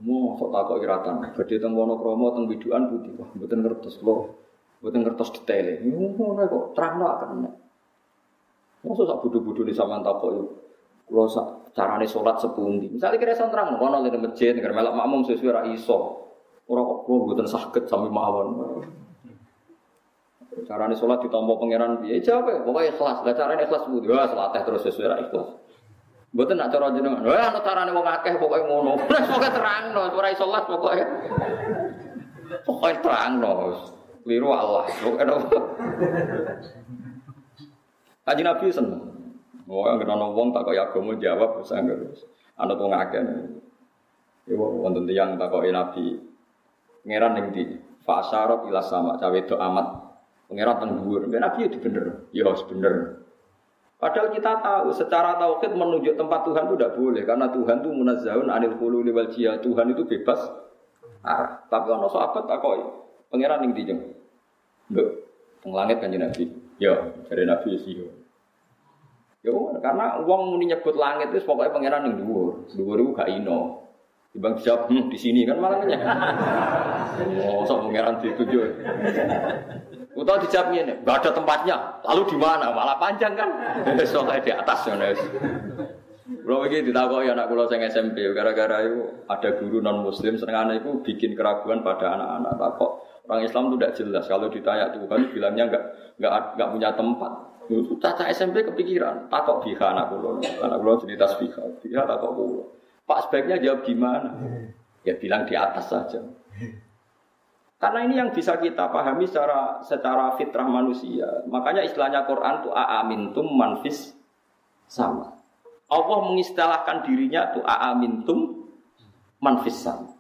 mosok takok iratan. Gede teng Wonokromo teng bidukan putih. Wah, mboten ngertos lho. Mboten ngertos detaile. Ngono kok terangno akeh. Masa sak bodho-bodho ni sampean takoki kula sak carane salat sepundi. Misale kira santrang ngono lene masjid nek melok makmum sesuai ra iso. Ora kok kula mboten saged sampe mawon. Carane salat ditampa pangeran piye? Jawab, pokoke ikhlas. Lah carane ikhlas kuwi wis latih terus sesuai ra ikhlas. Mboten nak cara jenengan. Wah, ana carane wong akeh pokoke ngono. Wis pokoke terangno, ora iso salat pokoke. Pokoke terangno. Liru Allah. Kaji Nabi senang. Wah, kenapa orang tak kaya agama jawab pesan terus. Anak tu ngaken. Ibu wonten tiyang tak kaya Nabi. Pangeran ning ndi? Fa asharab ila sama. Cawe do amat. Pangeran teng dhuwur. Nabi itu bener. Ya harus bener. Padahal kita tahu secara tauhid menunjuk tempat Tuhan itu tidak boleh karena Tuhan itu munazzahun anil hululi wal jihad. Tuhan itu bebas arah. Tapi ana sahabat tak kaya. Pangeran ning ndi jeng? Nduk. Teng langit Kanjeng Nabi. Ya, dari Nabi Yusuf. Ya, karena uang muni nyebut langit itu pokoknya pangeran yang dhuwur. Dhuwur itu gak ino. Dibang siap di sini kan malahnya. Oh, sok pangeran dituju. Utau dijawabnya ini, nggak ada tempatnya. Lalu di mana? Malah panjang kan? Soalnya di atas. Kalau begini ditakok ya anak kulo sing SMP, gara-gara itu ada guru non Muslim senengane itu bikin keraguan pada anak-anak. Takok orang Islam itu tidak jelas. Kalau ditanya Tuhan bilangnya nggak punya tempat. Itu caca SMP kepikiran. Takok biha anak kulo cerita biha, biha takok kulo. Pak sebaiknya jawab gimana? Ya bilang di atas saja. Karena ini yang bisa kita pahami secara fitrah manusia. Makanya istilahnya Quran itu a'amintum manfis sama. Allah mengistilahkan dirinya itu a'amintum manfis sama.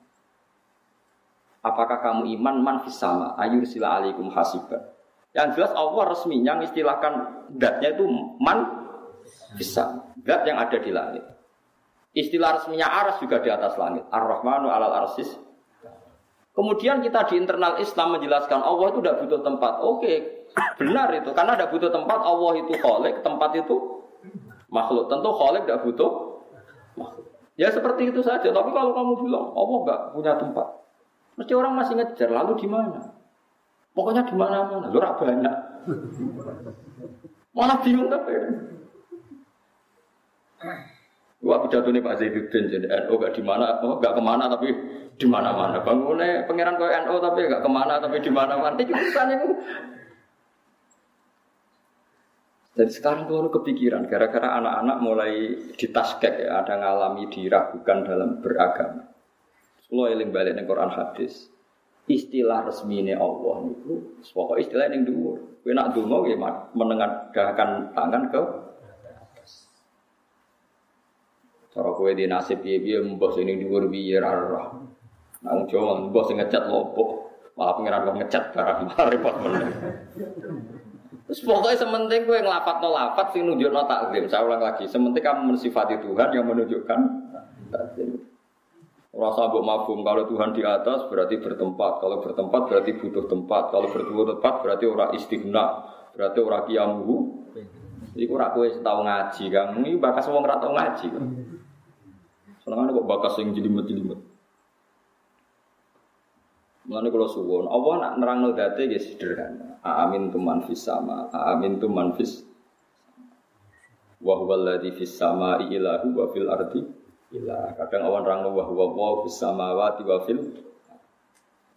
Apakah kamu iman manfis sama? Ayursila alaikum hasiba. Yang jelas Allah resminya mengistilahkan zatnya itu manfis sama. Zat yang ada di langit. Istilah resminya aras juga di atas langit. Ar-Rahmanu alal arsis. Kemudian kita di internal Islam menjelaskan Allah itu tidak butuh tempat. Oke, benar itu. Karena tidak butuh tempat, Allah itu khalik, tempat itu makhluk. Tentu khalik tidak butuh makhluk. Ya seperti itu saja. Tapi kalau kamu bilang Allah nggak punya tempat, mesti orang masih ngejar. Lalu di mana? Pokoknya di mana-mana. Lu banyak. Malah bingung tapi. Wah pidato ini Pak Zaiduddin jadi NU gak di mana, oh, gak kemana tapi di mana-mana. Bangunnya pangeran kau NU tapi gak kemana tapi di mana-mana. Itu urusannya. Jadi sekarang tuh aku kepikiran gara-gara anak-anak mulai di Tashkek ya, ada ngalami diragukan dalam beragama. Lo eling balik neng Quran hadis. Istilah resmine Allah niku, pokoknya istilah ning dhuwur. Kowe nak ndonga nggih menengadahkan tangan ke cara kowe di nasib piye-piye mbah sing ning dhuwur piye ra roh. Nang jowo mbah sing ngecat lopo, malah pangeran kok ngecat barang repot meneh. Wis pokoke sementing kowe nglapatno lafat sing nunjukno takzim. Saya ulang lagi, sementing kamu mensifati Tuhan yang menunjukkan takzim. Ora usah mbok mabung kalau Tuhan di atas berarti bertempat, kalau bertempat berarti butuh tempat, kalau butuh tempat berarti ora istighna, berarti ora qiyamuhu. Iku ora kowe tau ngaji, Kang. Iki bakas wong ora tau ngaji. Senengane kok bakas sing jelimet-jelimet. Mulane kula suwun, apa nak nerangno dhate nggih sederhana. Amin tu manfis sama, amin tu manfis. Wa huwal ladzi fis sama'i ilahu wa fil ardi ilah. Kadang awan nerangno wa huwa fis samawati wa fil.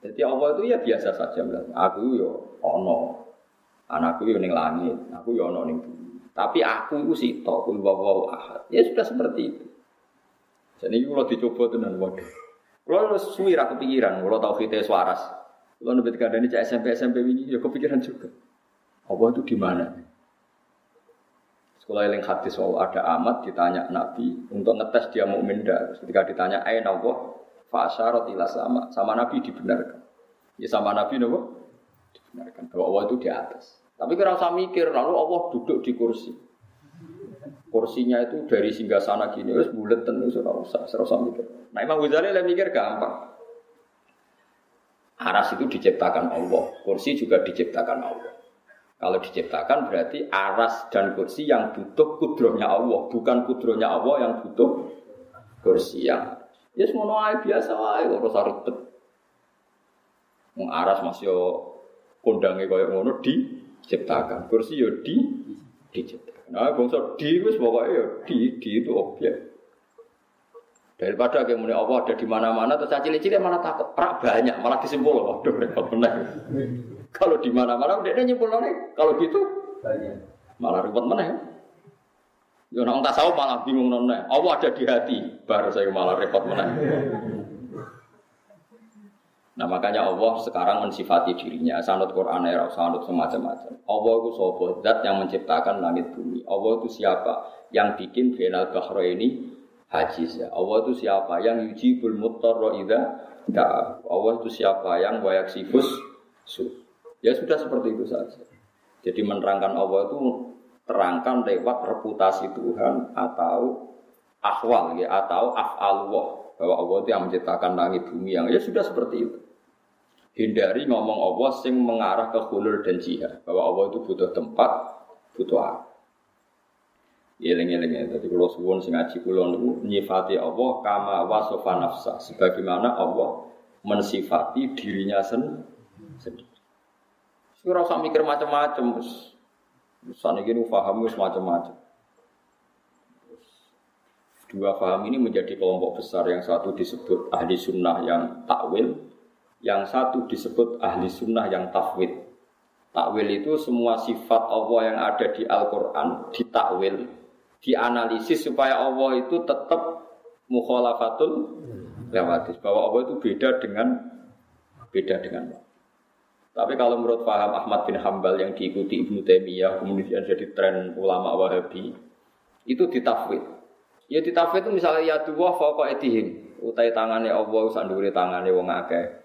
Dadi Allah itu ya biasa saja. Aku ya ana. Anakku ya ning langit, aku ya ana ning bumi. Tapi aku iku sita kul wawaw ahad. Ya sudah seperti itu. Jadi ini kalau dicoba tenan waduh. Kalau suwi ra kepikiran, kalau tauhidnya waras. Kalau nebet kadane cek SMP ini ya kepikiran juga. Apa itu di mana? Sekolah eling hadis wae ada amat ditanya Nabi untuk ngetes dia mukmin ndak. Ketika ditanya aina wa fa asyarat ila sama. Sama Nabi dibenarkan. Ya sama Nabi napa? Dibenarkan bahwa Allah itu di atas. Tapi kira usah mikir, lalu Allah duduk di kursi. Kursinya itu dari singgasana gini, terus bulat terus ora usah mikir. Nah Imam Ghazali lagi mikir gampang. Aras itu diciptakan Allah, kursi juga diciptakan Allah. Kalau diciptakan berarti aras dan kursi yang butuh kudrohnya Allah, bukan kudrohnya Allah yang butuh kursi yang. Ya semono ae biasa wae kok ora rebet. Wong aras masih kondange koyo ngono diciptakan. Kursi yo diciptakan. Nah, bangsa di wis pokoke yo di itu objek. Daripada kemune Allah ada di mana-mana terus cilik-cilik malah takut rak banyak, malah disimpul waduh repot meneh. Kalau di mana-mana ndekne nyimpulane, kalau gitu banyak. Malah repot meneh. Yo nek tasawuf malah bingung meneh. Allah ada di hati, baru saya malah repot meneh. Nah makanya Allah sekarang mensifati dirinya sanut Quran era sanut semacam-macam. Allah itu sapa zat yang menciptakan langit bumi. Allah itu siapa yang bikin Bainal Bahraini hajizah. Allah itu siapa yang yujibul muttarra idza da'a. Allah itu siapa yang wa yaksifus su. Ya sudah seperti itu saja. Jadi menerangkan Allah itu terangkan lewat reputasi Tuhan atau ahwal ya atau af'alullah. Bahwa Allah itu yang menciptakan langit bumi yang ya sudah seperti itu. Hindari ngomong Allah sing mengarah ke hulul dan jihad. Bahwa Allah itu butuh tempat, butuh apa. Eling-eling. Jadi kalau suwun sing ngaji kula niku nyifati Allah kama wasofa nafsa. Sebagaimana Allah mensifati dirinya sendiri. Kira usah mikir macam-macam, terus sana gini faham terus macam-macam. Dua faham ini menjadi kelompok besar, yang satu disebut ahli sunnah yang takwil, yang satu disebut ahli sunnah yang tafwid. Takwil itu semua sifat Allah yang ada di Al-Quran ditakwil, dianalisis supaya Allah itu tetap mukhalafatul lewatis, bahwa Allah itu beda dengan. Tapi kalau menurut paham Ahmad bin Hanbal yang diikuti Ibnu Taimiyah, kemudian jadi tren ulama Wahabi, itu ditafwid. Ya ditafwid itu misalnya ya duwa fauqa aidihim, utai tangannya Allah sandure tangannya wong akeh.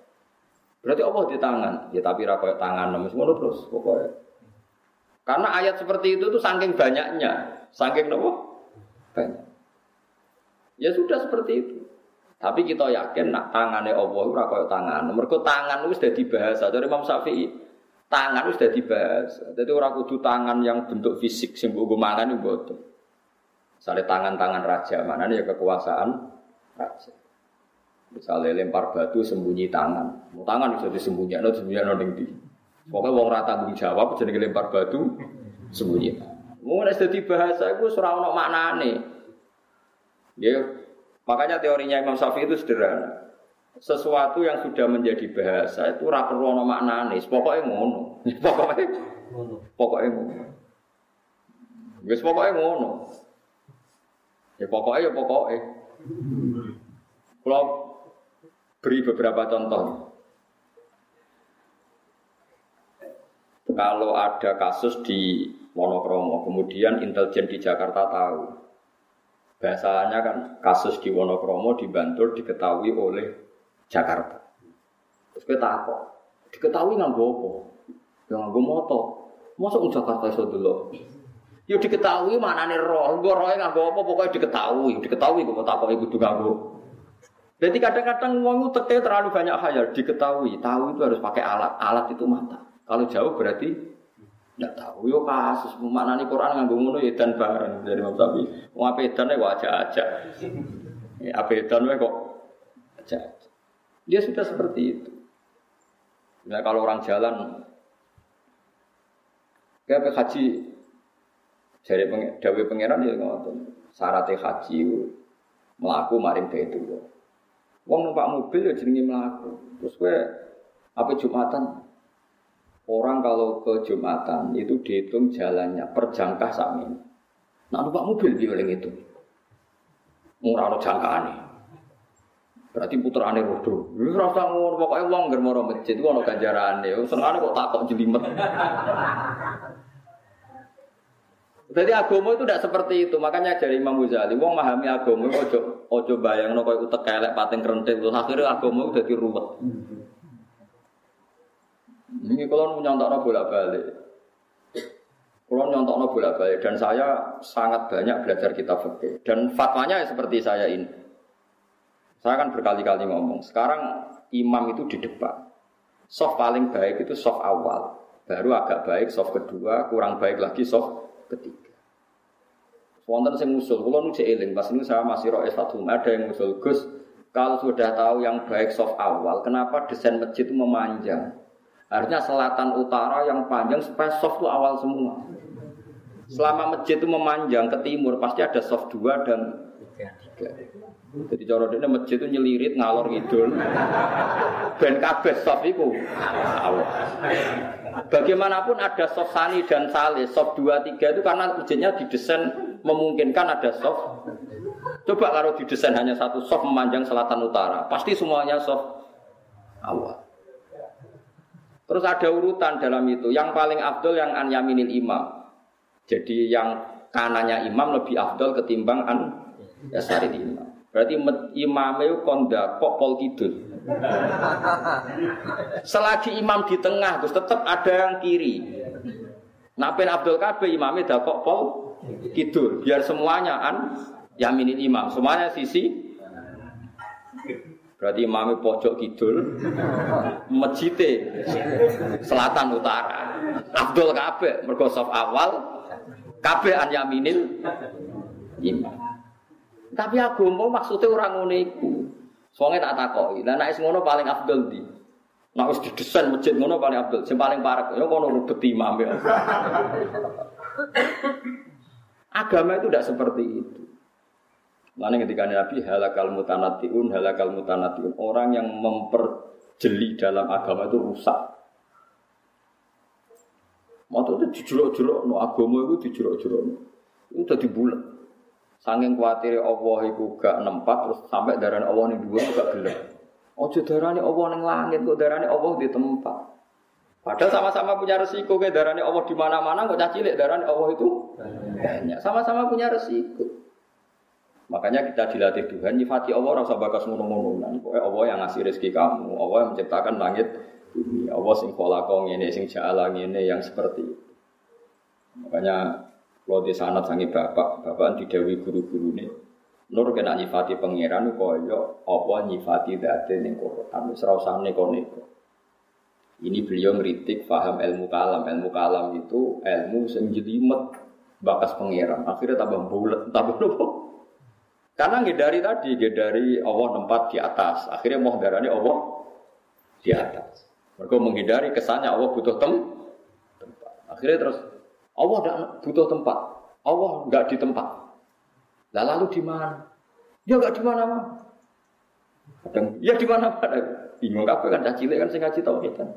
Berarti Allah di tangan, ya tapi ra koyo tangan nemes ngono terus pokoke. Karena ayat seperti itu tuh saking banyaknya, saking nopo? Banyak. Ya sudah seperti itu. Tapi kita yakin nak tangannya Allah ora kaya tangan. Mergo tangan wis dadi bahasa. Dari Imam Syafi'i, tangan wis dadi bahasa. Dadi ora kudu tangan yang bentuk fisik sing mbok mangan mboten. Misale tangan-tangan raja, manane ya kekuasaan raja. Misale lempar batu sembunyi tangan. Mau tangan iso disembunyikan, disembunyikan ning ndi? Pokoke wong ora tanggung jawab jenenge lempar batu sembunyi. Mun wis dadi bahasa iku ora ana maknane. Nggih. Makanya teorinya Imam Syafi'i itu sederhana. Sesuatu yang sudah menjadi bahasa itu ora perlu ana maknane, pokoke ngono. Pokoke ngono. Wis pokoke ngono. Ya pokoke. Kalau beri beberapa contoh. Kalau ada kasus di Wonokromo, kemudian intelijen di Jakarta tahu. Bahasanya kan kasus di Wonokromo di Bantul diketahui oleh Jakarta. Terus kita apa? Diketahui nganggo apa? Ya nganggo moto. Masuk Jakarta iso delok. Ya diketahui manane roh. Rohe nganggo apa pokoke diketahui. Diketahui kok takoke kudu nganggo. Berarti kadang-kadang wong utekte terlalu banyak khayal. Diketahui, tahu itu harus pakai alat. Alat itu mata. Kalau jauh berarti ndak tahu yo kasus maknane Quran nganggo ngono ya dan bareng dari Imam Syafi'i. Wong ape edane kok ajak-ajak. Ya ape edan wae kok ajak. Dia sudah seperti itu. Nah kalau orang jalan kayak haji dari dawe pangeran ya ngoten. Syaratnya haji mlaku maring Baitullah. Wong numpak mobil ya jenenge mlaku. Terus kowe ape Jumatan? Orang kalau ke Jumatan itu dihitung jalannya perjangkah sami. Nak numpak mobil dia oleh itu, ngurang jangkaan. Berarti puterane rodo. Wis rasa ngono pokoke wong ngger moro masjid ono ganjarane. Senengane kok takok jelimet. Berarti agama itu tidak seperti itu. Makanya dari Imam Ghazali, wong memahami agama ojo bayangno koyo utek elek pating krenthit terus akhire agama dadi ruwet. Ini kalau nyontoknya bolak-balik. Dan saya sangat banyak belajar kitab fikih. Dan fatwanya seperti saya ini. Saya kan berkali-kali ngomong, sekarang imam itu di depan. Soft paling baik itu soft awal. Baru agak baik soft kedua, kurang baik lagi soft ketiga. Wonten sing ngusul, kula nggih eling, pas niku saya masih roes Fatum, ada yang ngusul, Gus, kalau sudah tahu yang baik soft awal, kenapa desain masjid itu memanjang? Artinya selatan utara yang panjang supaya soft itu awal semua. Selama masjid itu memanjang ke timur pasti ada soft 2 dan 3. Jadi cara dene masjid itu nyelirit ngalor ngidul. Ben kabeh soft iku awal. Bagaimanapun ada soft sani dan salih, soft 2, 3 itu karena masjidnya didesain memungkinkan ada soft. Coba kalau didesain hanya satu soft memanjang selatan utara, pasti semuanya soft awal. Terus ada urutan dalam itu, yang paling afdol yang an yaminil imam. Jadi yang kanannya imam lebih afdol ketimbang an yasaril imam. Berarti imamnya kondak pol kidul. Selagi imam di tengah terus tetap ada yang kiri. Napen afdol kabeh imamnya dakok pol kidul. Biar semuanya an yaminil imam. Semuanya sisi. Berarti imamnya pojok kidul, masjidnya selatan utara. Abdul kabeh mergo soft awal, kabeh an yaminil imam. Tapi agama maksudnya orang ngene iku. Soale tak takoki, lha nek wis ngono paling abdul ndi? Nah, harus didesain masjid ngono paling abdul, yang paling parah ya ngono rubet imam ya. Agama itu tidak seperti itu. Lain ketika Nabi halakal mutanatiun, orang yang memperjeli dalam agama itu rusak. Mata itu dijerok-jerok, no agama itu dijerok-jerok, itu jadi bulat. Saking khawatir Allah itu gak nempat, terus sampai darah Allah ini dua juga gelap. Ojo darah ini Allah neng langit, kok darah ini Allah di tempat. Padahal sama-sama punya resiko, kayak darah ini Allah di mana-mana, kok cacilik darah ini Allah itu banyak. Sama-sama punya resiko. Makanya kita dilatih Tuhan, nyifati Allah rasa bakas ngono-ngono. Pokoknya Allah yang ngasih rezeki kamu, Allah yang menciptakan langit bumi, Allah sing kholakong ini, sing ja'ala ini, yang seperti itu. Makanya kalau di sanat sangi bapak, bapak didawi guru-guru ini nur kena nyifati pangeran koyo Allah nyifati dhati ini Quran, serausan neko-neko. Ini beliau ngeritik paham ilmu kalam itu ilmu senjelimet bakas pangeran. Akhirnya tambah bulat, tambah nopo. Karena ngedari tadi, ngedari Allah tempat di atas. Akhirnya mau darani Allah di atas. Mereka menghindari kesannya Allah butuh tempat. Akhirnya terus Allah tidak butuh tempat. Allah enggak di tempat. Nah, lalu di mana? Ya enggak di mana-mana. Kadang ya di mana-mana. Bingung kabeh kan cah cilik kan sing ngaji tauhid kan.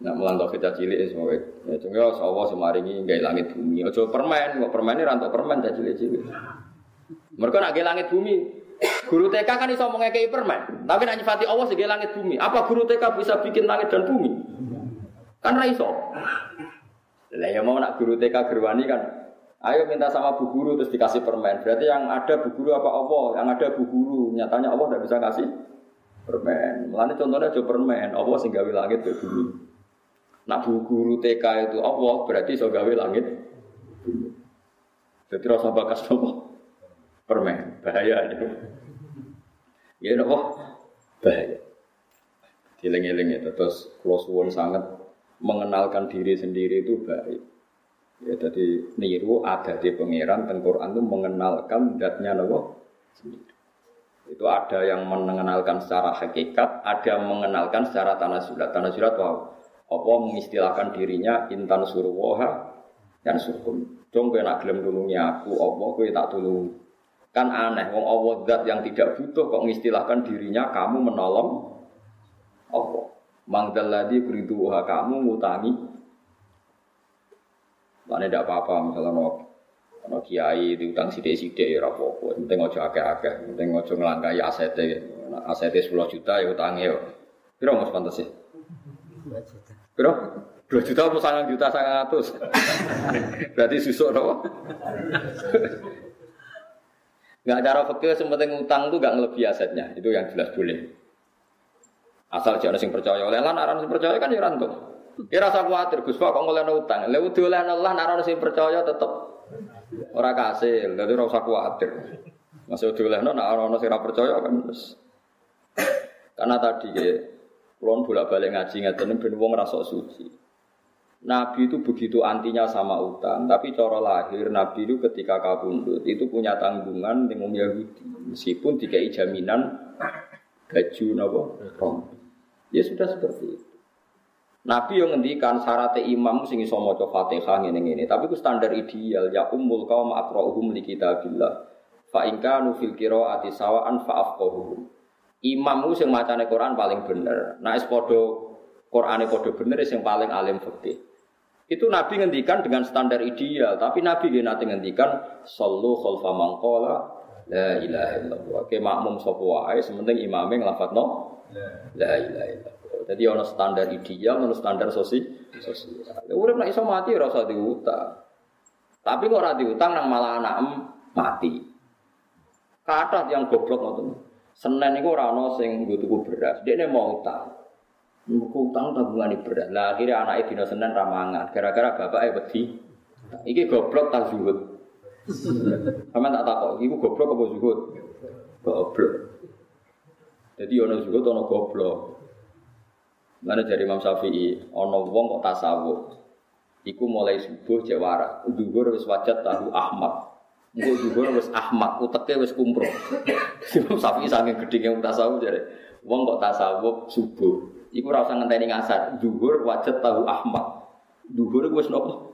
Nah, mulan tauhid cah cilik wis wae. Ya cengos Allah semaringi gawe langit bumi. Aja permen, kok permene ra entuk permen cah cilik-cilik. Mereka nak nggih langit bumi. Guru TK kan iso ngekeki permen, tapi nak nyifati Allah sing nggih langit bumi. Apa guru TK bisa bikin langit dan bumi? Kan ra iso. Lah ya mau nak guru TK gerwani kan, ayo minta sama bu guru terus dikasih permen. Berarti yang ada bu guru apa Allah? Yang ada bu guru, nyatanya Allah tidak bisa kasih permen. Mulane contohnya aja permen, Allah sing gawe langit dan bumi. Nak bu guru TK itu Allah, berarti iso gawe langit bumi. Dadi rasa bakas Allah. Permen, bahaya itu. Ya napa? Bahaya. Dileng-eleng itu terus kula suwun sangat mengenalkan diri sendiri itu baik. Ya tadi niru adate pangeran ten Quran itu mengenalkan zatnya Allah sendiri. Itu ada yang mengenalkan secara hakikat, ada yang mengenalkan secara tanasulat. Tanasulat apa mengistilahkan dirinya intan surwaha dan surkum. Dong kowe nak gelem nulungi aku, apa kowe tak tulung. Kan aneh, wong Allah zat yang tidak butuh kok mengistilahkan dirinya kamu menolong Allah. Mangdalladzi kuriduha kamu ngutangi. Mane ndak apa-apa misalnya ana kiai diutang sithik-sithik ora apa-apa. Penting aja akeh-akeh, penting aja nglangkai asete. Nek asete 10 juta ya utange yo. Piro mos pantes e? 2 juta. Piro? 2 juta opo 9 juta 900. Berarti susuk napa? Enggak cara fikih sementing utang itu enggak ngelebihi asetnya. Itu yang jelas boleh. Asal jane sing percaya oleh lan aran sing percaya kan ya ora entuk. Ya rasa kuwatir Gus kok ngolehno utang. Lah udolehno Allah aran sing percaya tetep ora kasil. Dadi ora usah kuwatir. Masih udolehno nek ana sing ora percaya kan terus. Karena tadi ya kulon bolak-balik ngaji ngaten ben wong ora sok suci. Nabi itu begitu antinya sama utang, tapi cara lahir Nabi itu ketika kabundut itu punya tanggungan dengan Yahudi, meskipun dikai jaminan baju napa rompi. Ya sudah seperti itu. Nabi yang ngendikan syarat imam sing iso maca Fatihah ngene-ngene, tapi ku standar ideal ya ummul qaum aqra'uhum li kitabillah. Fa in kanu fil qira'ati sawa'an fa afqahuhum. Imammu sing macane Quran paling bener. Nek wis padha Qurane padha bener sing paling alim fikih. Itu Nabi ngendikan dengan standar ideal, tapi Nabi dia nanti ngendikan sallu khalfa man qala la ilaha illallah. Oke makmum sapa wae, sementing imame nglafadzno la ilaha illallah. Dadi ana standar ideal, ana standar sosial. Urip nek iso mati ora usah diutang. Tapi kok ora diutang nang malah anak mati. Kathah yang goblok ngoten. Senen iku ora ana sing nggo tuku beras, dekne mau utang. Muka utang tabungan berat. Lah akhirnya anaknya dino Senin ramangan. Gara-gara bapaknya wedi. Iki goblok tak zuhud. Sampeyan tak takok, iku goblok apa zuhud? Goblok. Jadi ana zuhud ana goblok. Lan dari Imam Syafi'i, ana wong kok tasawuf. Iku mulai subuh jawara, dhuwur wis wajat tahu Ahmad. Engko dhuwur wis Ahmad, uteke wis kumprok. Imam Syafi'i saking gedhenge tasawuf jare. wong kok tasawuf subuh. Iku ora usah ngenteni ngasar. Zuhur wajib tahu Ahmad. Zuhur wis nopo?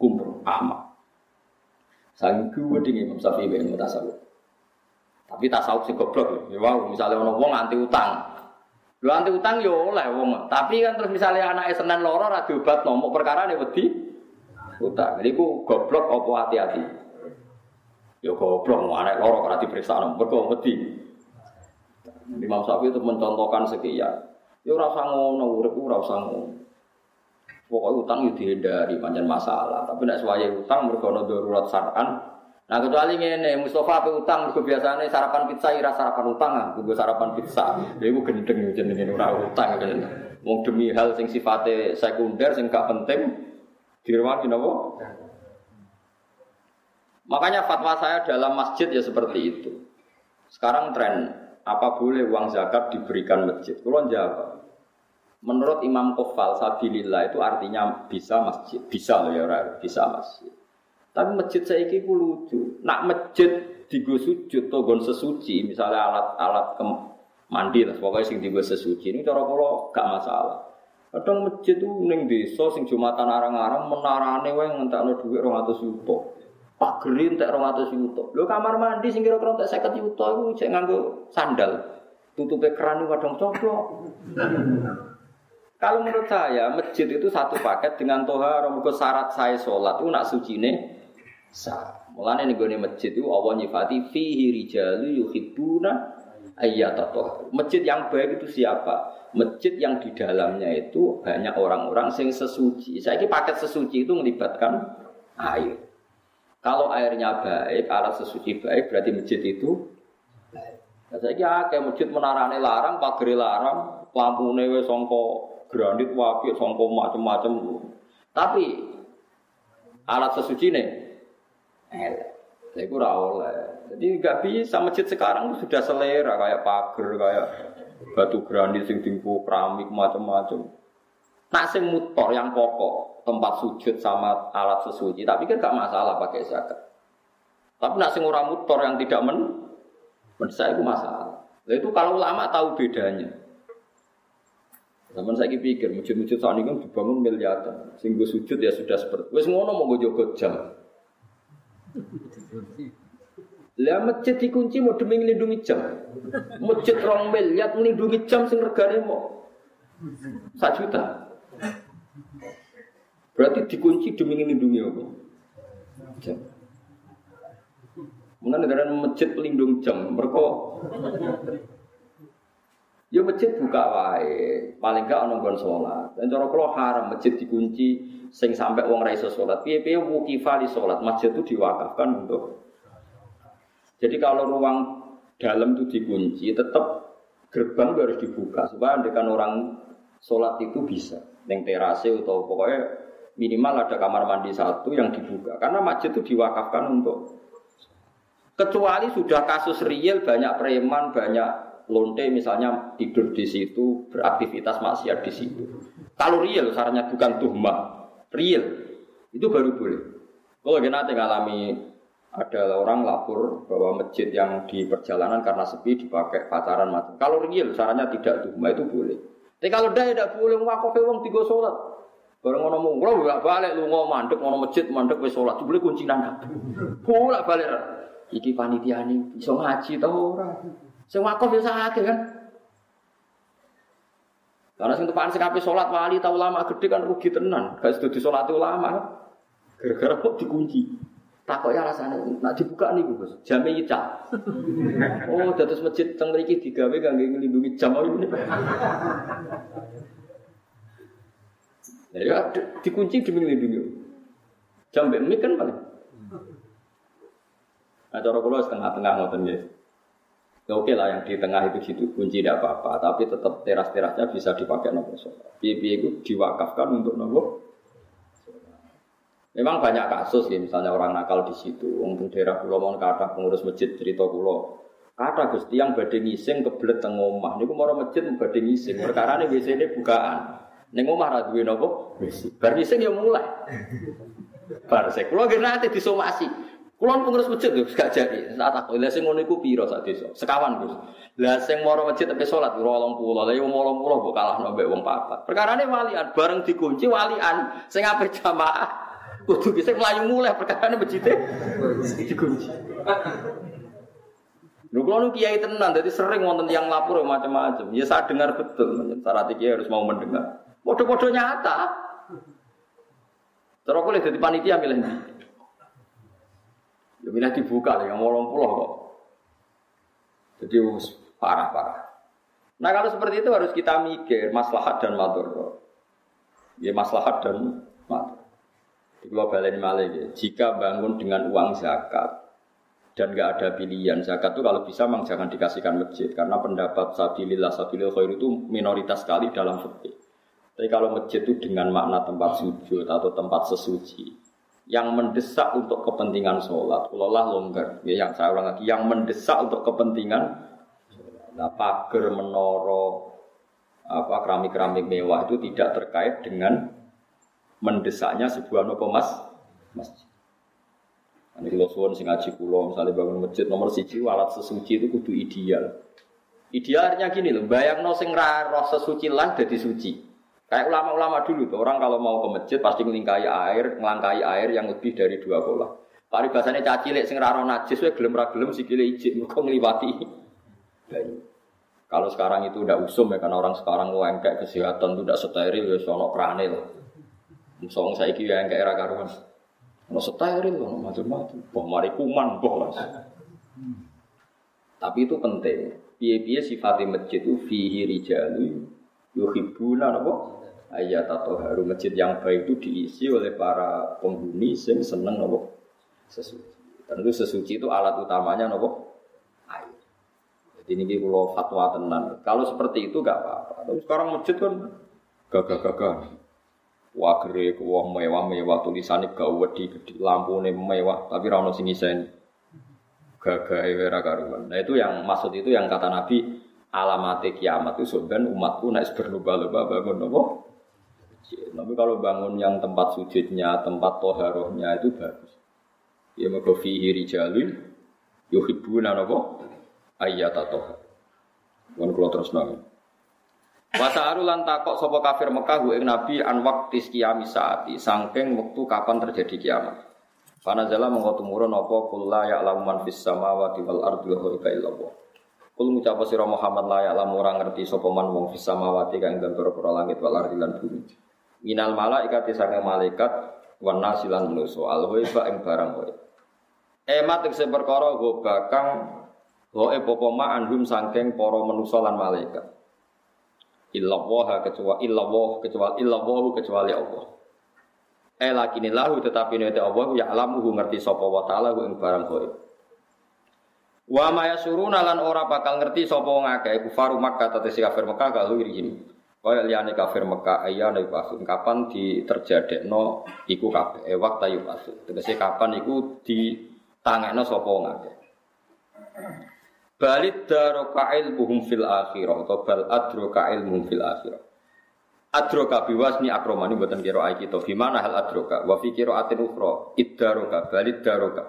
Kumpul Ahmad. Saking kuwedeng Imam Syafi'i ben tasawuf. Tapi tasawuf sing goblok lho. Wah, misale ana wong anti utang. Lho anti utang yo oleh wong. Tapi kan terus misale anake Senin loro ora diobat nomok perkarane wedi utang. Iku goblok apa hati-hati. Ya goblok, anak lorok, ada di periksaan, bergomedi. Imam Syafi'i itu mencontohkan sekian. Ya rasa ngomong, urip rasa ngomong. Pokoknya utang itu dihindari, banyak masalah. Tapi tidak sesuai utang, bergomedi darurat saran. Nah kecuali ini, Mustafa apa utang, biasanya sarapan pizza, ira sarapan utang. Gue sarapan pizza, ya gue gendeng, jenengin orang utang. Mau demi hal yang sifatnya sekunder, yang gak penting, diruangin apa? Makanya fatwa saya dalam masjid ya seperti itu. Sekarang tren, apa boleh uang zakat diberikan masjid? Kalau jawab, menurut Imam Qofal, sabilillah itu artinya bisa masjid. Bisa loh ya orang, bisa masjid. Tapi masjid saya ini lucu. Nak masjid digo sujud, togon sesuci, misalnya alat-alat mandi, pokoknya sing digo sesuci. Ini cara kalau gak masalah. Kadang masjid itu ning desa, sing jumatan arang-arang, menarane wae ngentekno dhuwit 200 juta. Pak Gerin tak 200 juta. Lo kamar mandi sing kira-kira tak 50 juta. Aku cek nganggo sandal. Tutupi keran itu kadang coplok. Kalau menurut saya masjid itu satu paket dengan toha. Romo syarat saya sholat itu nak suci nih. Mulanya nih goni masjid itu Allah nyifati fihi rijalu yuhibbuna ayyata toha. Masjid yang baik itu siapa? Masjid yang di dalamnya itu banyak orang-orang sing sesuci. Saya ini paket sesuci itu melibatkan air. Kalau airnya baik, alat sesuci baik, berarti masjid itu baik. Saya kira kayak masjid menarane larang, pageri larang, lampune wis sangka granit apik, sangka macam-macam. Tapi alat sesucine elek. Lha iku ora oleh. Jadi enggak bisa masjid sekarang sudah selera kayak pager, kayak batu granit sing dienggo keramik macam-macam. Nak sing mutor yang pokok. Tempat sujud sama alat sesuci, tapi kan gak masalah pakai zakat. Tapi nak sing ora mutor yang tidak saya itu masalah. Lah itu kalau ulama tahu bedanya. Zaman saiki pikir masjid-masjid saat ini kan dibangun miliaran. Sing go sujud ya sudah seperti. Wis ngono monggo jogo jam. Lah masjid dikunci mau demi nglindungi jam. Masjid 2 miliar nglindungi jam sing regane mau 1 juta. Berarti dikunci demi melindungi apa? Jam. Mungkin negara masjid pelindung jam. Mereka ya masjid buka wae. Paling gak ana nggon salat. Dan cara kula haram masjid dikunci sing sampai wong ra iso salat. Piye-piye wukifah li salat. Masjid itu diwakafkan untuk. Jadi kalau ruang dalam itu dikunci, tetap gerbang harus dibuka supaya andekan orang salat itu bisa ning terase atau pokoknya minimal ada kamar mandi satu yang dibuka. Karena masjid itu diwakafkan untuk. Kecuali sudah kasus real, banyak preman, banyak lonte misalnya tidur di situ, beraktivitas maksiat di situ. Kalau real, sarannya bukan tuhma, real, itu baru boleh. Kalau kita ngalami ada orang lapor bahwa masjid yang di perjalanan karena sepi dipakai pacaran macam. Kalau real, sarannya tidak tuhma itu boleh. Tapi kalau tidak boleh, wakaf wong tiga sholat. Barang ana mung ora gak balik lunga mandeg ana masjid mandeg wis salat jebule kuncinan kabeh. Bolak balik. Iki panitiane iso ngaji ta ora? Sing wakaf ya sakake kan. Karena sing tepan sing kabeh salat wali ta ulama gede kan rugi tenan. Gak sedo disolati ulama. Gara-gara kok dikunci. Takoke alasane nek dibuka niku, Gus. Jame ica. Oh, dados masjid teng mriki digawe kangge nglindungi jam niku. Ya dikunci demi melindungi. Jam bermik kan paling. Nah cara kalau setengah-tengah ngoten nggih. Ya oke lah yang di tengah itu gitu kunci tidak apa-apa, tapi tetap teras-terasnya bisa dipakai nopo salat. Piye-piye itu diwakafkan untuk nopo. Memang banyak kasus ya misalnya orang nakal di situ, wong daerah kula mon kathah pengurus masjid cerita kula. Kathah Gusti yang badhe ngising keblet teng omah niku marang masjid badhe ngising, perkarane WC-ne bukaan. Ning omah ra duwe napa? Wis. Bar isih ya mulai. Bar sik kula nggih nate disomasi. Kulon pengurus masjid lho gak jadi. Saat aku lha sing ngono iku pira sak desa? Sekawan, Gus. Lha sing moro masjid tapi salat 80. Lha yo 80 mbok kalahno mbek wong papat. Perkarane walian bareng dikunci walian sing ape jamaah. Kudu sing mlayu muleh perkarane masjide dikunci. Lho kulo kiai tenan dadi sering wonten yang lapor macam-macam. Ya saya dengar betul. Syarat kiai harus mau mendengar. Padha-padha nyata. Cara kulo dadi panitia milih ndi? Ya bila dibuka yang ngolong pulau kok. Jadi parah-parah. Nah kalau seperti itu harus kita mikir maslahat dan madharat. Ya maslahat dan madharat. Di global ini malah ya. Jika bangun dengan uang zakat dan enggak ada pilihan zakat itu kalau bisa memang jangan dikasihkan masjid karena pendapat sabilillah sabilil khair itu minoritas sekali dalam fikih. Tapi kalau masjid itu dengan makna tempat sujud atau tempat sesuci yang mendesak untuk kepentingan sholat, ulolah longgar. Ya, yang saya ulang lagi, yang mendesak untuk kepentingan, nah pagar menara, apa keramik-keramik mewah itu tidak terkait dengan mendesaknya sebuah nopo masjid. Nanti kalau suwon sing ngaji kula, misalnya bangun masjid nomor 1 alat sesuci itu kudu ideal. Idealnya gini loh, bayangno sing ra roh sesuci lan dadi suci. Kayak ulama-ulama dulu tuh, orang kalau mau ke masjid pasti ngelangkai air yang lebih dari 2 kolah. Paribasane cah cilik sing ra ono najis wae gelem ra gelem sikile ijik mergo ngliwati. Kalau sekarang itu ndak usum ya karena orang sekarang engkek kesehatan itu ndak steril ya ono prane lho. Wong saiki ya engkek ra karuan. Ono steril ono macam-macam, boh mari kuman boh las. Tapi itu penting. Piye-piye sifate masjid itu fihi rijalun yuhibbuna apa? Ayat atau haru masjid yang baik itu diisi oleh para penghuni yang senang apa? Sesuci. Tentu sesuci itu alat utamanya apa? Air. Jadi ini kalau fatwa tenan. Kalau seperti itu enggak apa-apa. Tapi sekarang masjid kan gagah-gagah. Wagere wong mewah-mewah tulisane gawedi gedhe, lampune mewah tapi ra ono sing ngiseni. Gagah e ora karuan. Nah itu yang maksud itu yang kata Nabi alamat kiamat itu sebenarnya umatku naik berlomba-lomba bangun apa? Tapi kalau bangun yang tempat sujudnya, tempat toharohnya itu bagus. Ya maka fihi rijalun yuhibbuna apa? Ayyata tohar. Bukan kalau terus nangis. Wasa'aru lantakok sopo kafir Mekah hu'ing Nabi an waktis kiamis saati. Sangking waktu kapan terjadi kiamat. Panazala mengotumurun apa kulla ya'lamuman fis samawati wal ardul hu'ika illallah. Kul ngucap sira Muhammad la ya'lam ora ngerti sapa man wong fis samawati kang ngendoro para langit wal ardi lan bumi. Minal malaikati saking malaikat wan nasilan nuso alghaiba ing barang wae. Emat tegese perkara goba kang ghaib apa ma andhum saking para manusa lan malaikat. Illallah kecuali Allah. Elakine lahu tetapi nek Allah ya'lamu ngerti sapa wa ta'ala ing barang wae. Wa maya suruna lan ora bakal ngerti sapa wong akeh kufaru Makkah tetesi kafir Makkah kalau irihim. Kaya liyane kafir Makkah ayana ibasun kapan diterjadekno iku kabeh waktu yubasun. Tegese kapan iku ditangekno sapa wong akeh. Balid daraka ilmuhum fil akhirah atau bal adraka ilmuhum fil akhirah. Adraka biwasni akromani mboten kira iki to bimana hal adraka wa fi qiraatin ukhra iddaruka balid daraka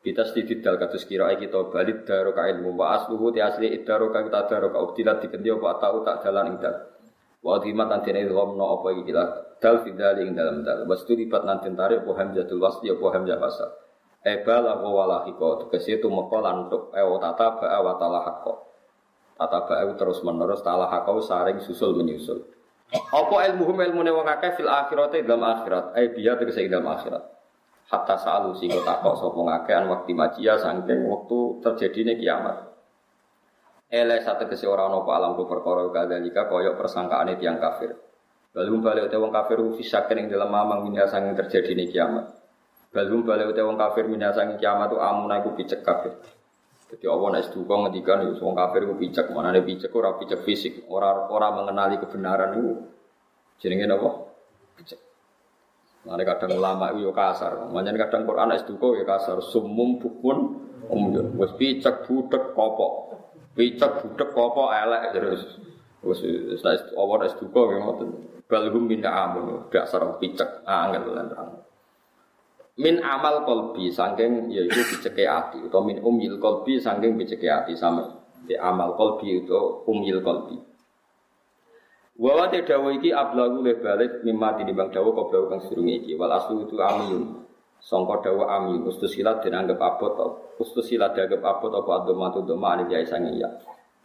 bitas tidal kados kirae kita balid daroka ilmu wa asluhu ti asli idaroka kita daroka udilat digendi apa tau tak dalan ing dal wa dhimat antene dhomno apa iki kita dal fidali ing dalam dal wastu lipat nanten tarik apa hamzatul wasli apa hamzah wasal e bala wa lahiko tegese tumeka lan tok e tata ba'a wa ta'ala haqqo tata ba'a terus menerus ta'ala haqqo saring susul menyusul apa ilmuhum ilmune wong akeh fil akhirate dalam akhirat e biya tegese dalam akhirat hatta sa'alu singgo takok sapa ngakean wekti majia saking wektu terjadine kiamat. Ele sategese ora ana apa alam perkara kadalika kaya persangkaane tiyang kafir. Balum bali wong kafir fisaken ing dalem amang minha saking terjadine kiamat. Balum bali wong kafir minha saking kiamat tu amuna iku picek kabeh. Dadi apa nek duka ngendikan yo wong kafir ku picek, manane picek ora picek fisik, ora mengenali kebenaran iku jenenge apa? Picek. Mane kadang ulama itu ya kasar. Mane kadang Quran isduko ya kasar. Sumum bukun wis picek budek kopok. Picek budek kopok elek terus. Wis awon isduko ya ngoten. Balhum min amun dasar picek angel lan. min amal kolbi saking yaitu dicekei hati atau min umil kolbi saking dicekei hati sama di amal kolbi itu umil kolbi. Wawate dawa iki ablagu lebalik mimma dinimbang dawa koblau kang sedurunge iki wal aslu itu amiyun sangka dawa amiyun ustusilat den anggap abot ustusilat dianggap abot apa adhamatu dhamma alif ya sangiya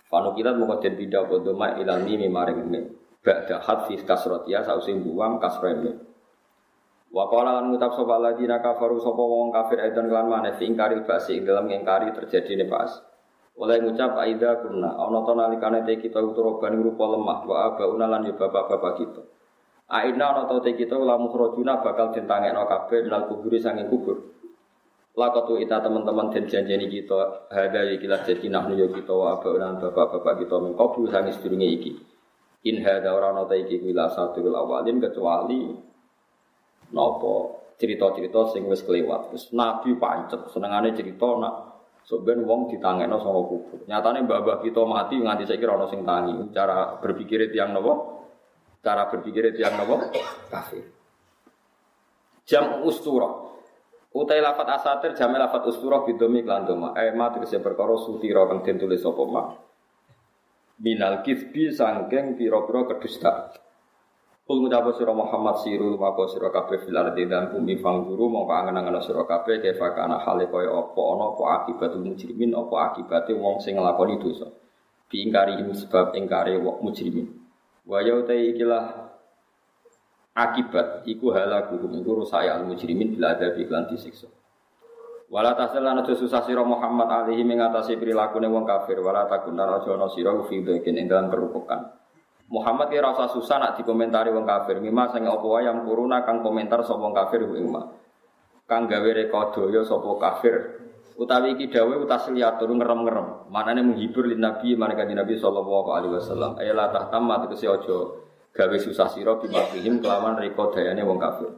panukilat moko den pindah apa dhamma ilal mim maring mim ba'da hadfi kasratiya sausing buang kasreme. Wa qala lan ngucap sapa ladina kafaru sapa wong kafir edan kelan maneh ingkaril basi ing dalem ingkari terjadine pas. Oleh ngucap aida kunna ana ta nalikane te kita uturoban rupa lemah wa abauna lan bapak-bapak kita. Aina ana ta te kita lamu khrajuna bakal ditangekno kabeh lan kuburi sanging kubur. Laqatu ita teman-teman den janjeni kita hada ikilah jadi nahnu yo kita wa abauna bapak-bapak kita mengkubur sanging sedurunge iki. In hada ora ana ta iki ila satul awalin kecuali napa cerita-cerita sing wis kelewat. Wis nabi pancet senengane cerita nak sok ben wong ditangekno saka kubur. Nyatane mbah-mbah kita mati nganti saiki ora ono sing tangi. Cara berpikire tiyang napa? Cara berpikire tiyang napa? Kafir. Jam ustura. Utai lafat asatir jam lafat ustura bidomi lan doma. Mat tegese perkara sutira kang den tulis apa mak. Minal kizbi sangking pira-pira kedustaan. Kul ngucap sira Muhammad sirul maka sira kabeh filar didang bumi fangguru mongko angen-angen sira kabeh kefa kana hale kaya apa ana apa akibatul mujrimin apa akibate wong sing nglakoni dosa diingkari sebab ingkare wong mujrimin wa ya ta ikilah akibat iku halaku guru saya al mujrimin bila ada iklan disiksa wala tasalana susah sira Muhammad alihi mengatasi prilakune wong kafir wala takunar aja ana sira fi bagian ingkang kerupukan Muhammad ya rasa susah nak dikomentari wong kafir. Mima sing apa wae yang kuruna kang komentar sapa kafir ing ma. Kang gawe rekodaya sapa kafir. Utawi iki dawuh utasliyah turu ngerem-ngerem. Manane menghibur lin Nabi marang Nabi sallallahu alaihi wasallam. Ayalah tahtammat tegese aja gawe susah sira bimafihim kelawan rekodayane wong kafir.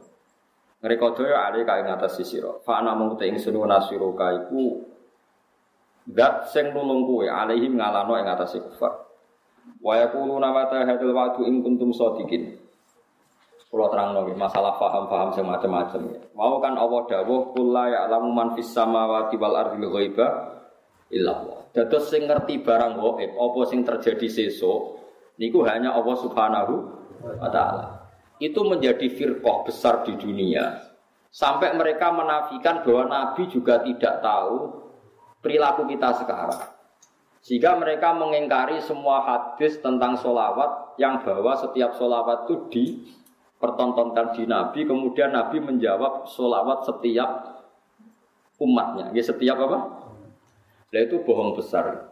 Rekodaya ale kae ngatasi sira. Fa ana mung te ingsun nasiro kaiku. Dat sing nulung kowe alaihim ngalano ing atase kufar. Wa yaquluna mata hadzal wa'du in kuntum shadiqin. Kula terangno iki masalah paham-paham sing macam-macam ya. Mau kan Allah dawuh qul la ya'lamu man fis samawati wal ardhil ghaiba illa Allah. Dados sing ngerti barang gaib apa sing terjadi sesuk niku hanya Allah Subhanahu wa taala. Itu menjadi firqah besar di dunia. Sampai mereka menafikan bahwa nabi juga tidak tahu perilaku kita sekarang. Sehingga mereka mengingkari semua hadis tentang sholawat yang bahwa setiap sholawat itu dipertontonkan di Nabi. Kemudian Nabi menjawab sholawat setiap umatnya. Ya setiap apa? Nah itu bohong besar.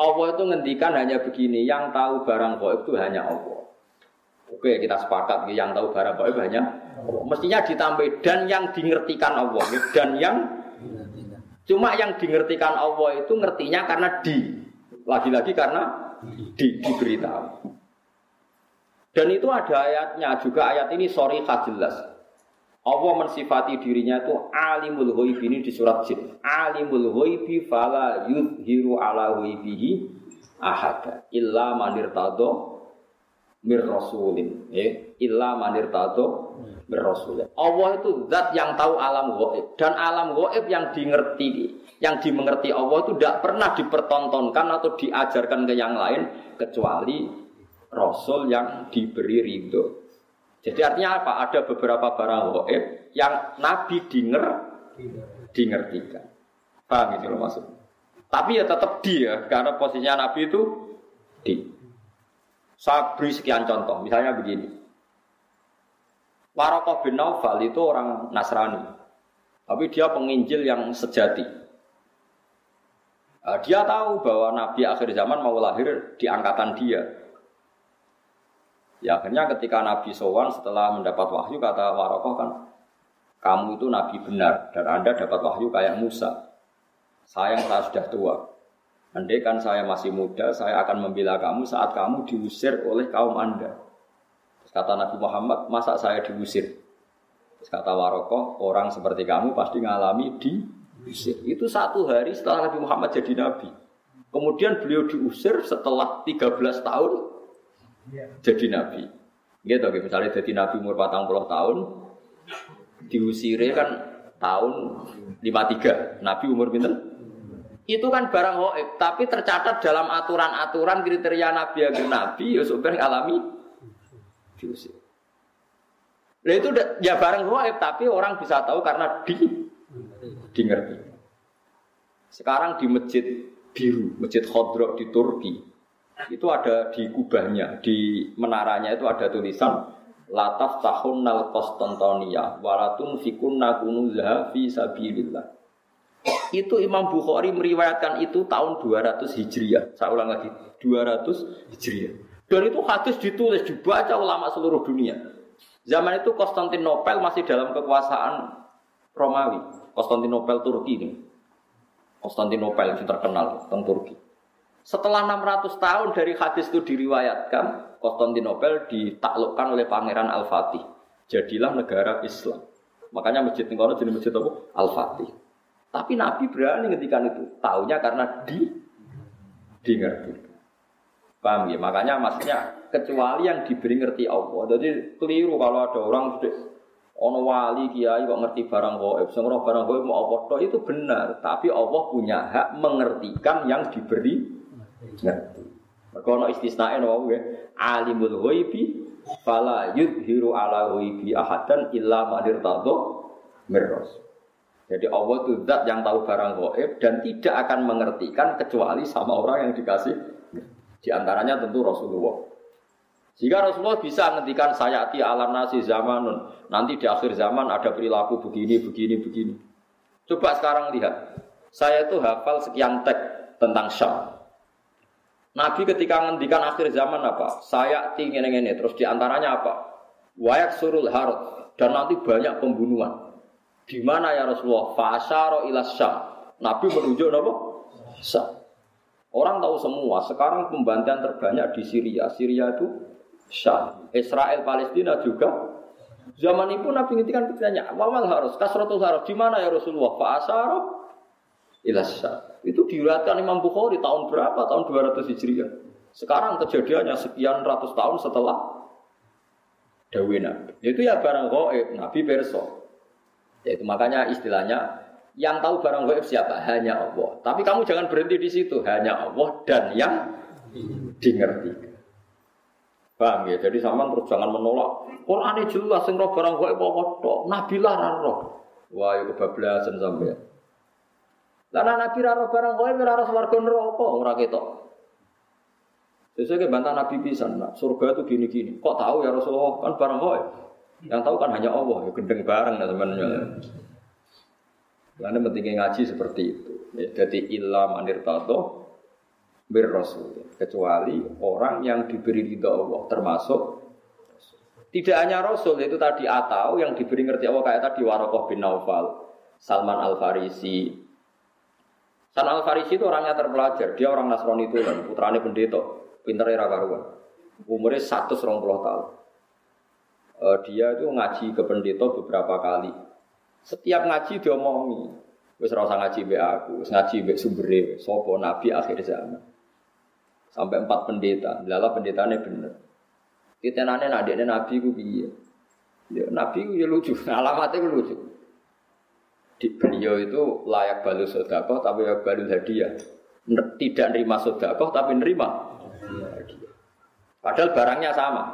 Allah itu ngendikan hanya begini, yang tahu barang gaib itu hanya Allah. Oke kita sepakat, yang tahu barang gaib hanya Allah. Mestinya ditambah dan yang dingertikan Allah. Dan yang cuma yang dingertikan Allah itu ngertinya karena lagi-lagi karena diberitahu. Dan itu ada ayatnya juga, ayat ini shorihah jelas. Allah mensifati dirinya itu alimul ghaib, ini di surat Jin. Alimul ghaibi fala yudhiru ala ghaibihi ahada illa man irtadha mir rasulin. Illa man irtadha Rasulullah. Allah itu zat yang tahu alam gaib dan alam gaib yang dimengerti, Allah itu tidak pernah dipertontonkan atau diajarkan ke yang lain kecuali Rasul yang diberi ridho. Jadi artinya apa? Ada beberapa barang gaib yang Nabi dingertikan. Paham itu maksudnya. Tapi ya tetap dia karena posisinya Nabi itu di. Saya beri sekian contoh, misalnya begini. Warokoh bin Nawfal itu orang Nasrani, tapi dia penginjil yang sejati. Dia tahu bahwa Nabi akhir zaman mau lahir di angkatan dia. Ya akhirnya ketika Nabi sowan setelah mendapat wahyu kata Warokoh kan, kamu itu Nabi benar dan Anda dapat wahyu kayak Musa. Sayang saya sudah tua. Andai kan saya masih muda, saya akan membela kamu saat kamu diusir oleh kaum Anda. Kata Nabi Muhammad, masa saya diusir? Kata Warokoh, orang seperti kamu pasti mengalami diusir. Itu satu hari setelah Nabi Muhammad jadi Nabi. Kemudian beliau diusir setelah 13 tahun jadi Nabi. Gitu, misalnya jadi Nabi umur 40 tahun, diusire kan tahun 53. Nabi umur pinten? Itu kan barang gaib, tapi tercatat dalam aturan-aturan kriteria nabi agar nabi ya supaya alami diusir. Nah itu ya barang gaib, tapi orang bisa tahu karena di ngerti. Sekarang di masjid biru, masjid Khadra di Turki, itu ada di kubahnya, di menaranya itu ada tulisan Lataf Tahunnal Konstantinopel Walatun Fikunna Kunuzha Fi Sabilillah. Itu Imam Bukhari meriwayatkan itu tahun 200 Hijriah. Saya ulang lagi, 200 Hijriah. Dan itu hadis ditulis, dibaca ulama seluruh dunia. Zaman itu Konstantinopel masih dalam kekuasaan Romawi. Konstantinopel Turki ini. Konstantinopel yang terkenal tentang Turki. Setelah 600 tahun dari hadis itu diriwayatkan, Konstantinopel ditaklukkan oleh Pangeran Al Fatih. Jadilah negara Islam. Makanya masjid ini jadi masjid apa? Al Fatih. Tapi Nabi berani ngetikan itu, taunya karena di ngerti. Paham ya? Makanya maksudnya kecuali yang diberi ngerti Allah. Jadi keliru kalau ada orang ono wali kiai kok ngerti barang gaib, sing ora barang gaib mau apa tok itu benar, tapi Allah punya hak mengertikan yang diberi ngerti. Mergo ono istisnae wae ya, alimul ghaibi fala yudhiru ala ghaibi ahadan illa man irtadha mirras. Jadi Allah itu zat yang tahu barang gaib dan tidak akan mengertikan kecuali sama orang yang dikasih. Di antaranya tentu Rasulullah. Jika Rasulullah bisa menghentikan sayati alam nasi zamanun, nanti di akhir zaman ada perilaku begini, begini, begini. Coba sekarang lihat, saya itu hafal sekian teks tentang Syam. Nabi ketika menghentikan akhir zaman apa? Sayati ngene-ngene, terus di antaranya apa? Wayak surul harut, dan nanti banyak pembunuhan. Di mana ya Rasulullah? Fa'asyara ila Syam. Nabi menunjuk apa? Syam. Orang tahu semua. Sekarang pembantaian terbanyak di Syria. Syria itu Syam. Israel Palestina juga. Zaman itu Nabi ngitikan pertanyaannya, "Wawal harus, kasratul harus." Di mana ya Rasulullah? Fa'asyara ila Syam. Itu diriwayatkan Imam Bukhari tahun berapa? Tahun 200 Hijriah. Sekarang kejadiannya sekian ratus tahun setelah dawuh Nabi. Itu ya barang gaib Nabi perso. Yaitu makanya istilahnya yang tahu barang gaib siapa? Hanya Allah. Tapi kamu jangan berhenti di situ, hanya Allah dan yang dingerti. Paham ya? Jadi sampean terus jangan menolak. Qur'ane jelas sing roh barang gaib apa tok, Nabi lah ra roh. Wah, yo kebablasan sampean. Lah Nabi ra roh barang gaib ora roh swarga neraka ora ketok. Sesuk bantah Nabi pisan, surga itu gini-gini. Kok tahu ya Rasulullah kan barang gaib? Yang tahu kan hanya Allah, ya gendeng bareng lah sebenarnya. Karena pentingnya ngaji seperti itu. Ya, jadi illa manirtato bir rasul. Kecuali orang yang diberi ridha Allah, termasuk tidak hanya rasul itu tadi atau yang diberi ngerti Allah kayak tadi Warokoh bin Nawfal, Salman Al-Farisi. Salman Al-Farisi itu orangnya terpelajar, dia orang Nasrani itu kan, putrane pendeta, pintere ra karuan. Umure 120 tahun. Dia itu ngaji ke pendeta beberapa kali. Setiap ngaji dia omongi, wis ora usah ngaji mbek aku, wis ngaji mbek sumbere, sapa nabi akhir zaman. Sampai 4 pendeta, lala pendetane bener. Titenane nek ndekne nabi ku piye? Ya nabi ku ya lucu, alamate ku lucu. Di beliau itu layak balu sedekah tapi layak balu hadiah. Tidak nerima sedekah tapi nerima hadiah. Padahal barangnya sama.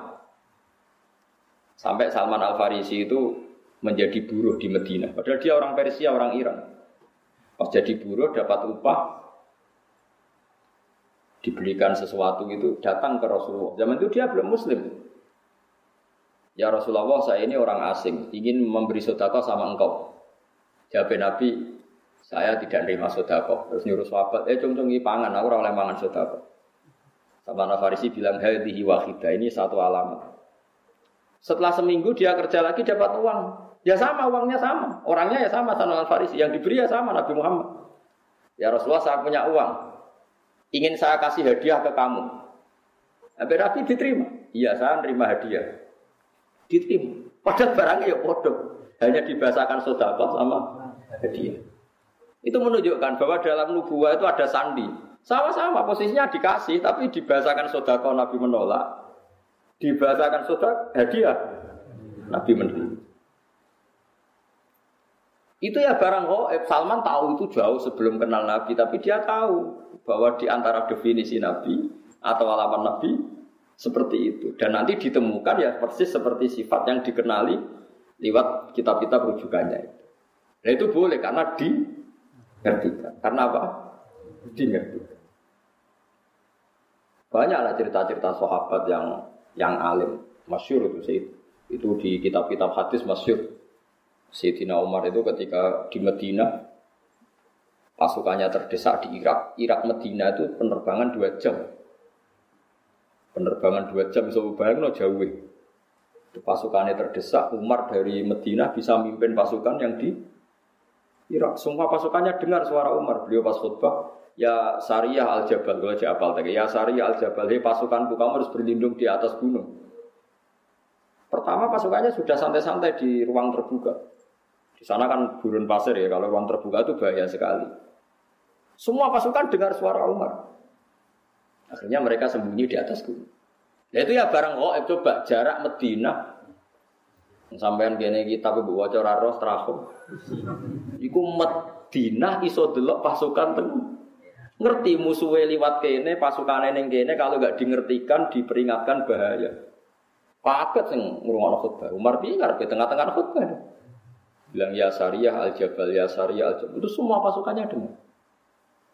Sampai Salman Al-Farisi itu menjadi buruh di Medina. Padahal dia orang Persia, orang Iran. Pas jadi buruh dapat upah, dibelikan sesuatu itu datang ke Rasulullah. Zaman itu dia belum Muslim. Ya Rasulullah, saya ini orang asing, ingin memberi sedekah sama engkau. Jawab Nabi, saya tidak nerima sedekah. Terus nyuruh sahabat, cung-cungi pangan, aku orang oleh mangan sedekah. Salman Al-Farisi bilang, hadhihi wahidah, ini satu alamat. Setelah seminggu dia kerja lagi dapat uang. Ya sama, uangnya sama. Orangnya ya sama, Salman Al-Farisi. Yang diberi ya sama, Nabi Muhammad. Ya Rasulullah, saya punya uang. Ingin saya kasih hadiah ke kamu. Nabi Nabi diterima. Iya, saya nerima hadiah. Diterima. Padahal barangnya ya bodoh. Hanya dibahasakan sedekah sama hadiah. Itu menunjukkan bahwa dalam nubuwah itu ada sandi. Sama-sama posisinya dikasih, tapi dibahasakan sedekah Nabi menolak. Dibahasakan sedekah hadiah Nabi menerima. Itu ya barang gaib. Salman tahu itu jauh sebelum kenal Nabi, tapi dia tahu bahwa di antara definisi Nabi atau alamat Nabi seperti itu. Dan nanti ditemukan ya persis seperti sifat yang dikenali lewat kitab-kitab rujukannya itu. Nah itu boleh karena dimengertikan. Karena apa? Dimengertikan. Banyaklah cerita-cerita sahabat yang alim, masyhur itu sih. Itu di kitab-kitab hadis masyhur. Sayyidina Umar itu ketika di Medina pasukannya terdesak di Irak. Irak Medina itu penerbangan 2 jam. Penerbangan 2 jam bisa bayangin jauh. Pasukannya terdesak, Umar dari Medina bisa mimpin pasukan yang di Irak. Semua pasukannya dengar suara Umar. Beliau pas khutbah, ya Sariyah al-Jabal, kalau jabal tadi. Ya Sariyah al-Jabal, hei pasukanku kamu harus berlindung di atas gunung. Pertama pasukannya sudah santai-santai di ruang terbuka. Di sana kan gurun pasir ya, kalau ruang terbuka itu bahaya sekali. Semua pasukan dengar suara Umar. Akhirnya mereka sembunyi di atas gunung. Nah itu ya barang gaib, coba jarak Medina. Sampeyan kene iki tapi mbok waca ora roh trafo. Iku Medina iso delok pasukan teng. Ngerti musuhe liwat kene, pasukane ning kene kalau enggak dingertikan diperingatkan bahaya. Paket sing ngrungokno khutbah. Umar piye karepe tengah-tengah khutbah. Bilang ya Sariyah al-Jabal, ya Sariyah al-Jabal. Itu semua pasukannya dengar.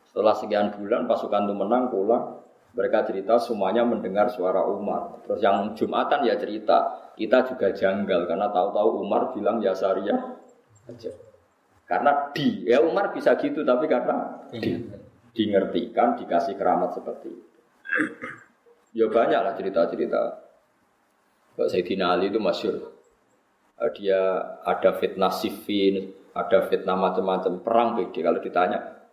Setelah sekian bulan pasukan itu menang pulang, mereka cerita semuanya mendengar suara Umar. Terus yang Jumatan ya cerita, kita juga janggal karena tahu-tahu Umar bilang ya Sariyah al-Jabal. Karena di, ya Umar bisa gitu tapi karena dingertikan, dikasih keramat seperti itu. Ya banyaklah cerita-cerita. Sayyidina Ali itu masyhur. Dia ada fitnah Siffin, ada fitnah macam-macam perang BD. Kalau ditanya,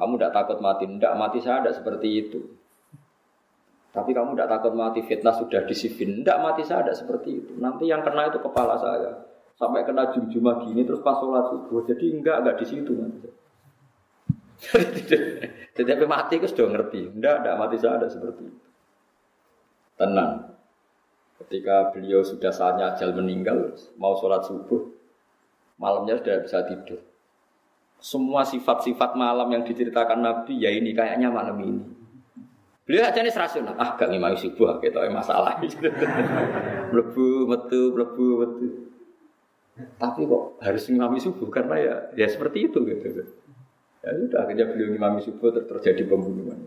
kamu tidak takut mati? Tidak mati saya tidak seperti itu. Tapi kamu tidak takut mati fitnah sudah di Siffin? Tidak mati saya tidak seperti itu. Nanti yang kena itu kepala saya. Sampai kena jumjumah gini terus pas sholat subuh. Jadi enggak di situ. Jadi mati itu sudah ngerti. Tidak mati saya tidak seperti itu. Tenang. Ketika beliau sudah saatnya ajal meninggal, mau sholat subuh, malamnya sudah bisa tidur. Semua sifat-sifat malam yang diceritakan Nabi, ya ini kayaknya malam ini. Beliau aja ini serasional, gak ngimau subuh, gitu, masalah. Mlebu, metu. Tapi kok harus ngimami subuh, karena ya seperti itu. Gitu. Ya sudah, akhirnya beliau ngimami subuh, terjadi pembunuhan.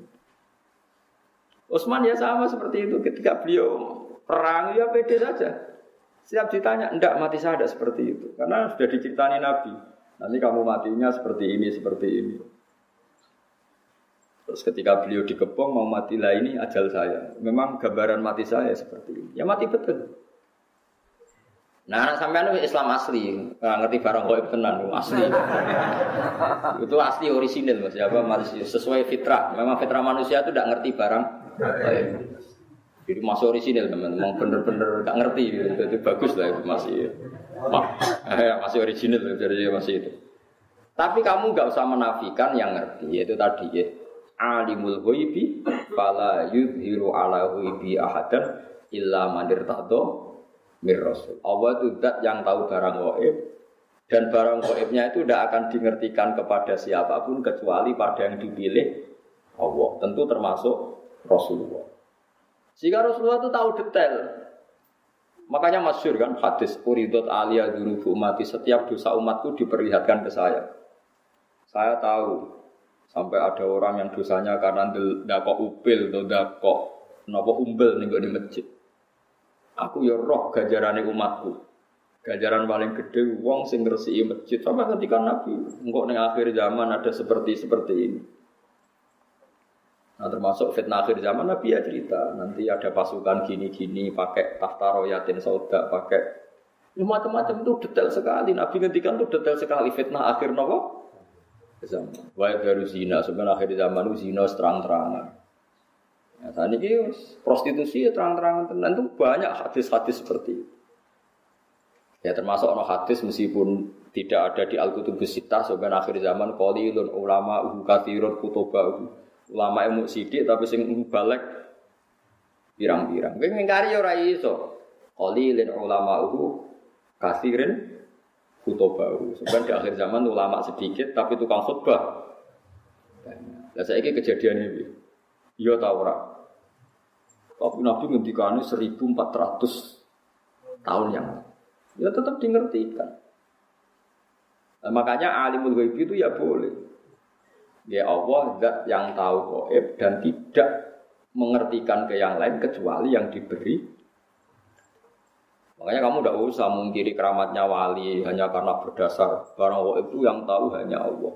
Utsman ya sama seperti itu, ketika beliau perang ya pede saja. Setiap ditanya, enggak mati saya tidak seperti itu. Karena sudah diceritani Nabi. Nanti kamu matinya seperti ini. Terus ketika beliau dikepung, mau matilah ini ajal saya. Memang gambaran mati saya seperti ini. Ya mati betul. Nah anak sampean Islam asli. Nah, ngerti barang gaib tenan asli. Itu asli orisinil Mas. Ya, sesuai fitrah. Memang fitrah manusia itu tidak ngerti barang gaib. Jadi masih orisinil teman-teman, bener-bener tak ngerti, jadi bagus lah itu masih orisinil, jadi masih itu. Tapi kamu nggak usah menafikan yang ngerti, yaitu tadi ya. Alimul ghaibi, fala yudhiru ala ghaibi ahadan illa man irtadha mir rasul. Allah itu zat yang tahu barang gaib dan barang gaibnya itu tidak akan dimengertikan kepada siapapun kecuali pada yang dipilih Allah. Tentu termasuk Rasulullah. Jika Rasulullah itu tahu detail. Makanya masyhur kan hadis uridot aliyah dunubu umati, setiap dosa umatku diperlihatkan ke saya. Saya tahu sampai ada orang yang dosanya karena ndakok upil atau ndakok napa umbel ning gone masjid. Aku ya roh ganjarane umatku. Ganjaran paling gede wong sing ngresiki masjid. Sampai ketika Nabi engko ning akhir zaman ada seperti ini. Nah termasuk fitnah akhir zaman Nabi ya cerita, nanti ada pasukan gini-gini, pakai tahta royatin sauda, pakai macam-macam itu detail sekali. Nabi ngendikan itu detail sekali fitnah akhir nopo zaman. Wae baru zina, sebenarnya akhir zaman itu zina terang-terangan. Nah saat ini prostitusi terang-terangan tenan itu banyak hadis-hadis seperti itu. Ya termasuk ono hadis meskipun tidak ada di Al-Kutubus Sittah, sebenarnya akhir zaman qalilun ulama uhu katsirun kutubahu. Ulama ilmu sidik tapi sing balek pirang-pirang. Kowe ngingkari ora iso. Qalilin ulama'uhu katsirin kutub baru. Sebenarnya di akhir zaman ulama sedikit tapi tukang khutbah banyak. Lah saiki kejadian iki. Ya ta ora. Tapi Nabi ngendikane 1400 tahun yang lalu. Ya tetap dingertikan. Nah, makanya alimul ghaib itu ya boleh. Ya Allah zat yang tahu gaib dan tidak mengertikan ke yang lain kecuali yang diberi. Makanya kamu tidak usah mengkiri keramatnya wali hanya karena berdasar barang gaib itu yang tahu hanya Allah.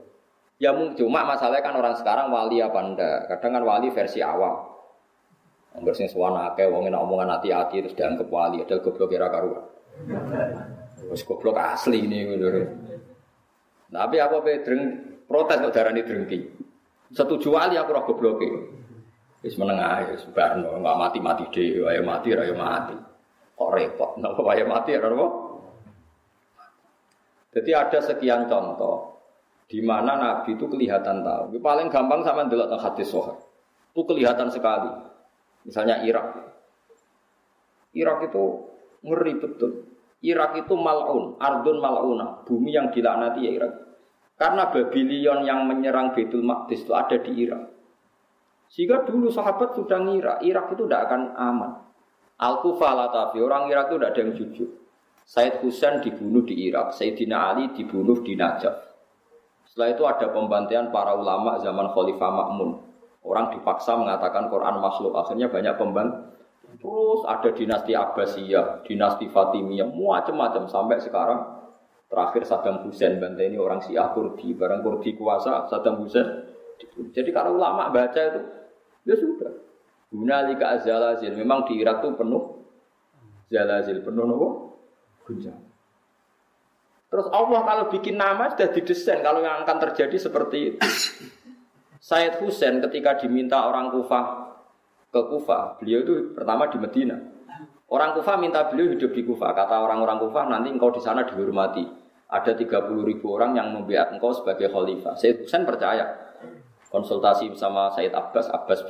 Ya cuma masalahnya kan orang sekarang wali apa enggak. Kadang kan wali versi awam. Bersih suwana akeh wong enak omongan hati-hati terus dianggap wali ada goblok kira karuan. Wis goblok asli ini lho. Tapi aku pedreng protes kok darani drengki. Setuju wali aku ora gobloke. Wis meneng ae wis barno enggak mati-mati dhewe wae mati ra yo mati. Kok repot napa wae mati ora apa? Jadi ada sekian contoh di mana Nabi itu kelihatan tahu. Paling gampang sama ndelok hadis sahih. Itu kelihatan sekali. Misalnya Irak. Irak itu ngeri betul. Irak itu mal'un, ardun mal'una, bumi yang dilaknati ya Irak. Karena Babylon yang menyerang Baitul Maqdis itu ada di Irak. Sehingga dulu sahabat sudah ngira, Irak itu tidak akan aman. Al-Kufalah tapi orang Irak itu tidak ada yang jujur. Sayyid Husain dibunuh di Irak, Sayyidina Ali dibunuh di Najaf. Setelah itu ada pembantaian para ulama zaman Khalifah Ma'mun. Orang dipaksa mengatakan Quran makhluk, akhirnya banyak pembantaian. Terus ada dinasti Abbasiyah, dinasti Fatimiyah, macam-macam sampai sekarang. Terakhir Saddam Hussein banteni orang Syiah Kurdi, barang Kurdi kuasa Saddam Hussein. Jadi kalau ulama baca itu ya sudah. Hunalika azalazil, memang di Irak itu penuh zalazil, penuh nopo guncangan. Terus Allah kalau bikin nama sudah didesain kalau yang akan terjadi seperti itu. Sayyid Husain ketika diminta orang Kufah ke Kufah, beliau itu pertama di Medina. Orang Kufah minta beliau hidup di Kufah. Kata orang-orang Kufah, nanti engkau di sana dihormati. Ada 30,000 orang yang membiat engkau sebagai khalifah. Sayyid Husain percaya. Konsultasi bersama Sayyid Abbas Abbas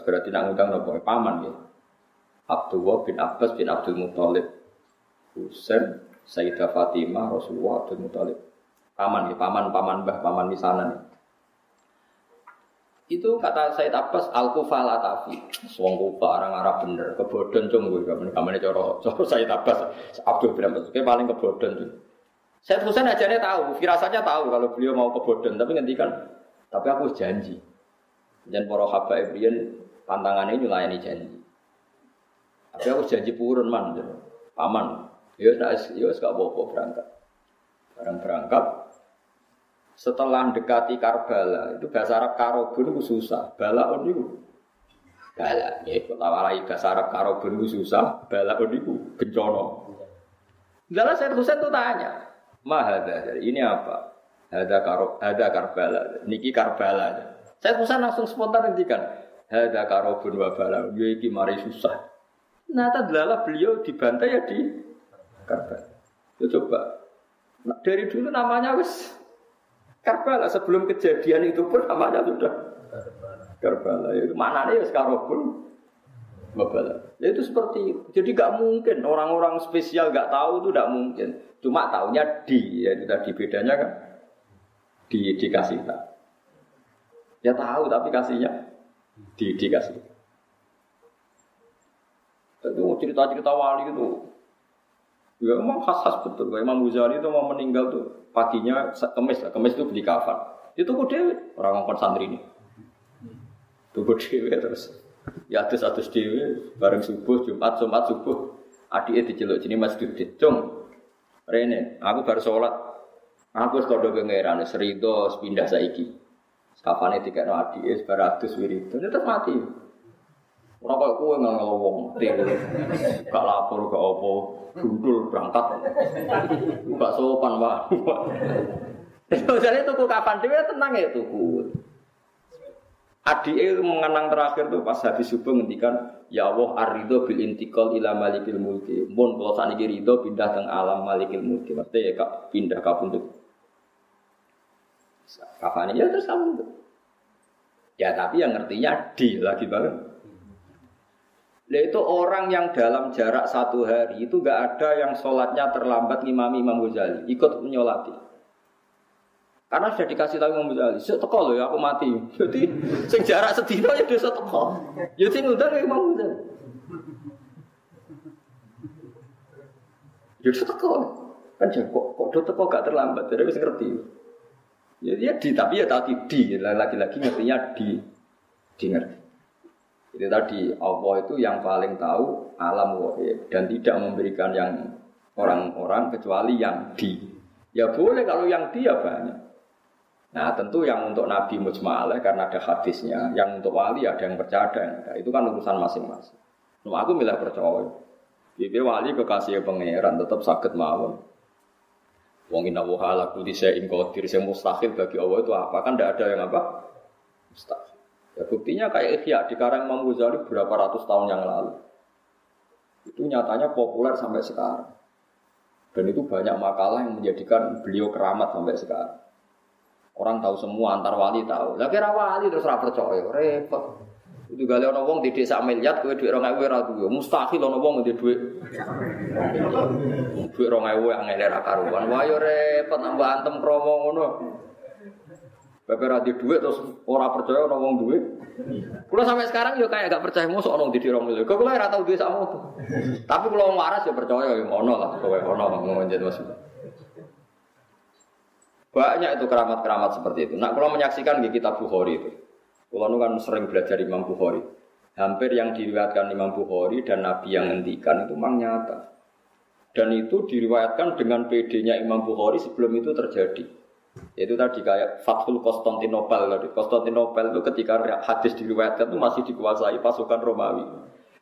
berarti nak ngundang nopo paman ya. Abdullah bin Abbas bin Abdul Muttalib. Husain, Sayyidah Fatimah, Rasulullah Abdul Muttalib. Paman ya, paman mbah, paman di sana nih. Itu kata Said Abbas Al-Kufah Latafi. Wong Kufah orang Arab bener, kebodon cung kowe kamane cara Said Abbas Abdul bin Abbas. Oke paling kebodon cung. Said Husain ajane tahu, firasatnya tahu kalau beliau mau kebodon tapi ngendikan tapi aku janji. Jan para habaib riyen pantangane nyulayani janji. Tapi aku janji purun man. Paman, yo wis gak apa-apa berangkat. Barang berangkat setelah mendekati Karbala, itu bahasa Arab karobun itu susah, balaun itu bala, ya itu awalnya bahasa Arab karobun itu susah, balaun itu bencana. Lalu Sayyid Husain itu tanya, mahadha, ini apa? Hada Karbala, niki Karbala. Sayyid Husain langsung spontan ngendikan, hada karobun wa balaun, ya ini mari susah. Nah, lalu beliau dibantai ya di Karbala. Ya coba, dari dulu namanya wis Karbala sebelum kejadian itu pun namanya sudah Karbala. Itu maknanya ya sekarang pun Karbala. Ya itu seperti itu. Jadi enggak mungkin orang-orang spesial enggak tahu itu enggak mungkin. Cuma taunya di ya itu tadi bedanya kan dikasih tahu. Ya tahu tapi kasihnya dikasih. Itu cerita-cerita wali itu. Ya memang khas betul. Imam Ghazali itu mau meninggal tuh paginya kemis itu beli kafan. Itu kok dhewe orang ngongkon santri ini. Tuku dhewe terus. Ya atus-atus dhewe bareng subuh Jumat subuh adike diceluk jenenge Mas Dudit. Cung. Rene, aku baru salat. Aku wis kandha pangeran wis rido pindah saiki. Kafane dikekno adike bar atus wirid. Terus mati. Ora kok kowe ngelawong telu. Gak lapor gak apa. Gundul berangkat, nggak sopan pak. Misalnya tuku kapan dia tenang ya tuku. Adi mengenang terakhir tuh pas habis subuh ngendikan, ya Allah arido bil intikal ila malikil mulki. Mohon kalau saat ini rido pindah teng alam malikil mulki. Maksudnya ya kak pindah kapundhut. Kapan ya terus kapundhut. Ya tapi yang ngertinya di lagi banget. Yaitu orang yang dalam jarak satu hari itu gak ada yang sholatnya terlambat ngimami Imam Ghazali, ikut menyolati. Karena sudah dikasih tahu Imam Ghazali, saya teko loh ya aku mati. Jadi sejarah sedina ya dosa teko. Jadi ngundang Imam Ghazali. Dosa teko kan jengkok, kok dosa teko gak terlambat, jadi bisa ngerti. Ya di, tapi ya tadi di, lagi-lagi ngertinya di ngerti. Jadi tadi Allah itu yang paling tahu alam ghaib dan tidak memberikan yang orang-orang kecuali yang di. Ya boleh kalau yang di ya banyak. Nah tentu yang untuk Nabi mujmalah karena ada hadisnya, yang untuk wali ada yang percaya ada yang enggak. Itu kan urusan masing-masing. Nah, aku milih percaya. Jadi wali kekasih pangeran tetap sakit mawon. Wong inna wa ala kulli syai'in qadir, yang mustahil bagi Allah itu apa? Kan tidak ada yang apa? Mustahil. Ya, buktinya kayak Ikhya di karang Imam Ghazali berapa ratus tahun yang lalu itu nyatanya populer sampai sekarang dan itu banyak makalah yang menjadikan beliau keramat sampai sekarang. Orang tahu semua, antar wali tahu. Lah kira wali terus ra percaya, repot. Itu gale ana wong di desa miliat kowe dhuwit 2000 ora duwe. Mustahil ana wong ndek dhuwit. Dhuwit 2000 angel ra karuan. Wah yo repot nambah antem kromo ngono. Bapak ada duit terus orang percaya orang duit. Kalau sampai sekarang ya kayak gak percaya musuh orang di dirong milik. Kalau saya ratau duit sama itu. Tapi kalau orang waras ya percaya ya ono lah. Kalau ono mengenjat maksudnya. Banyak itu keramat-keramat seperti itu. Nah kalau menyaksikan di kitab Bukhari itu, kalau kan sering belajar Imam Bukhari. Hampir yang diriwayatkan Imam Bukhari dan Nabi yang ngendikan itu memang nyata. Dan itu diriwayatkan dengan PD-nya Imam Bukhari sebelum itu terjadi. Itu tadi kayak Fathul Konstantinopel tadi. Konstantinopel itu ketika hadis diriwayatkan itu masih dikuasai pasukan Romawi.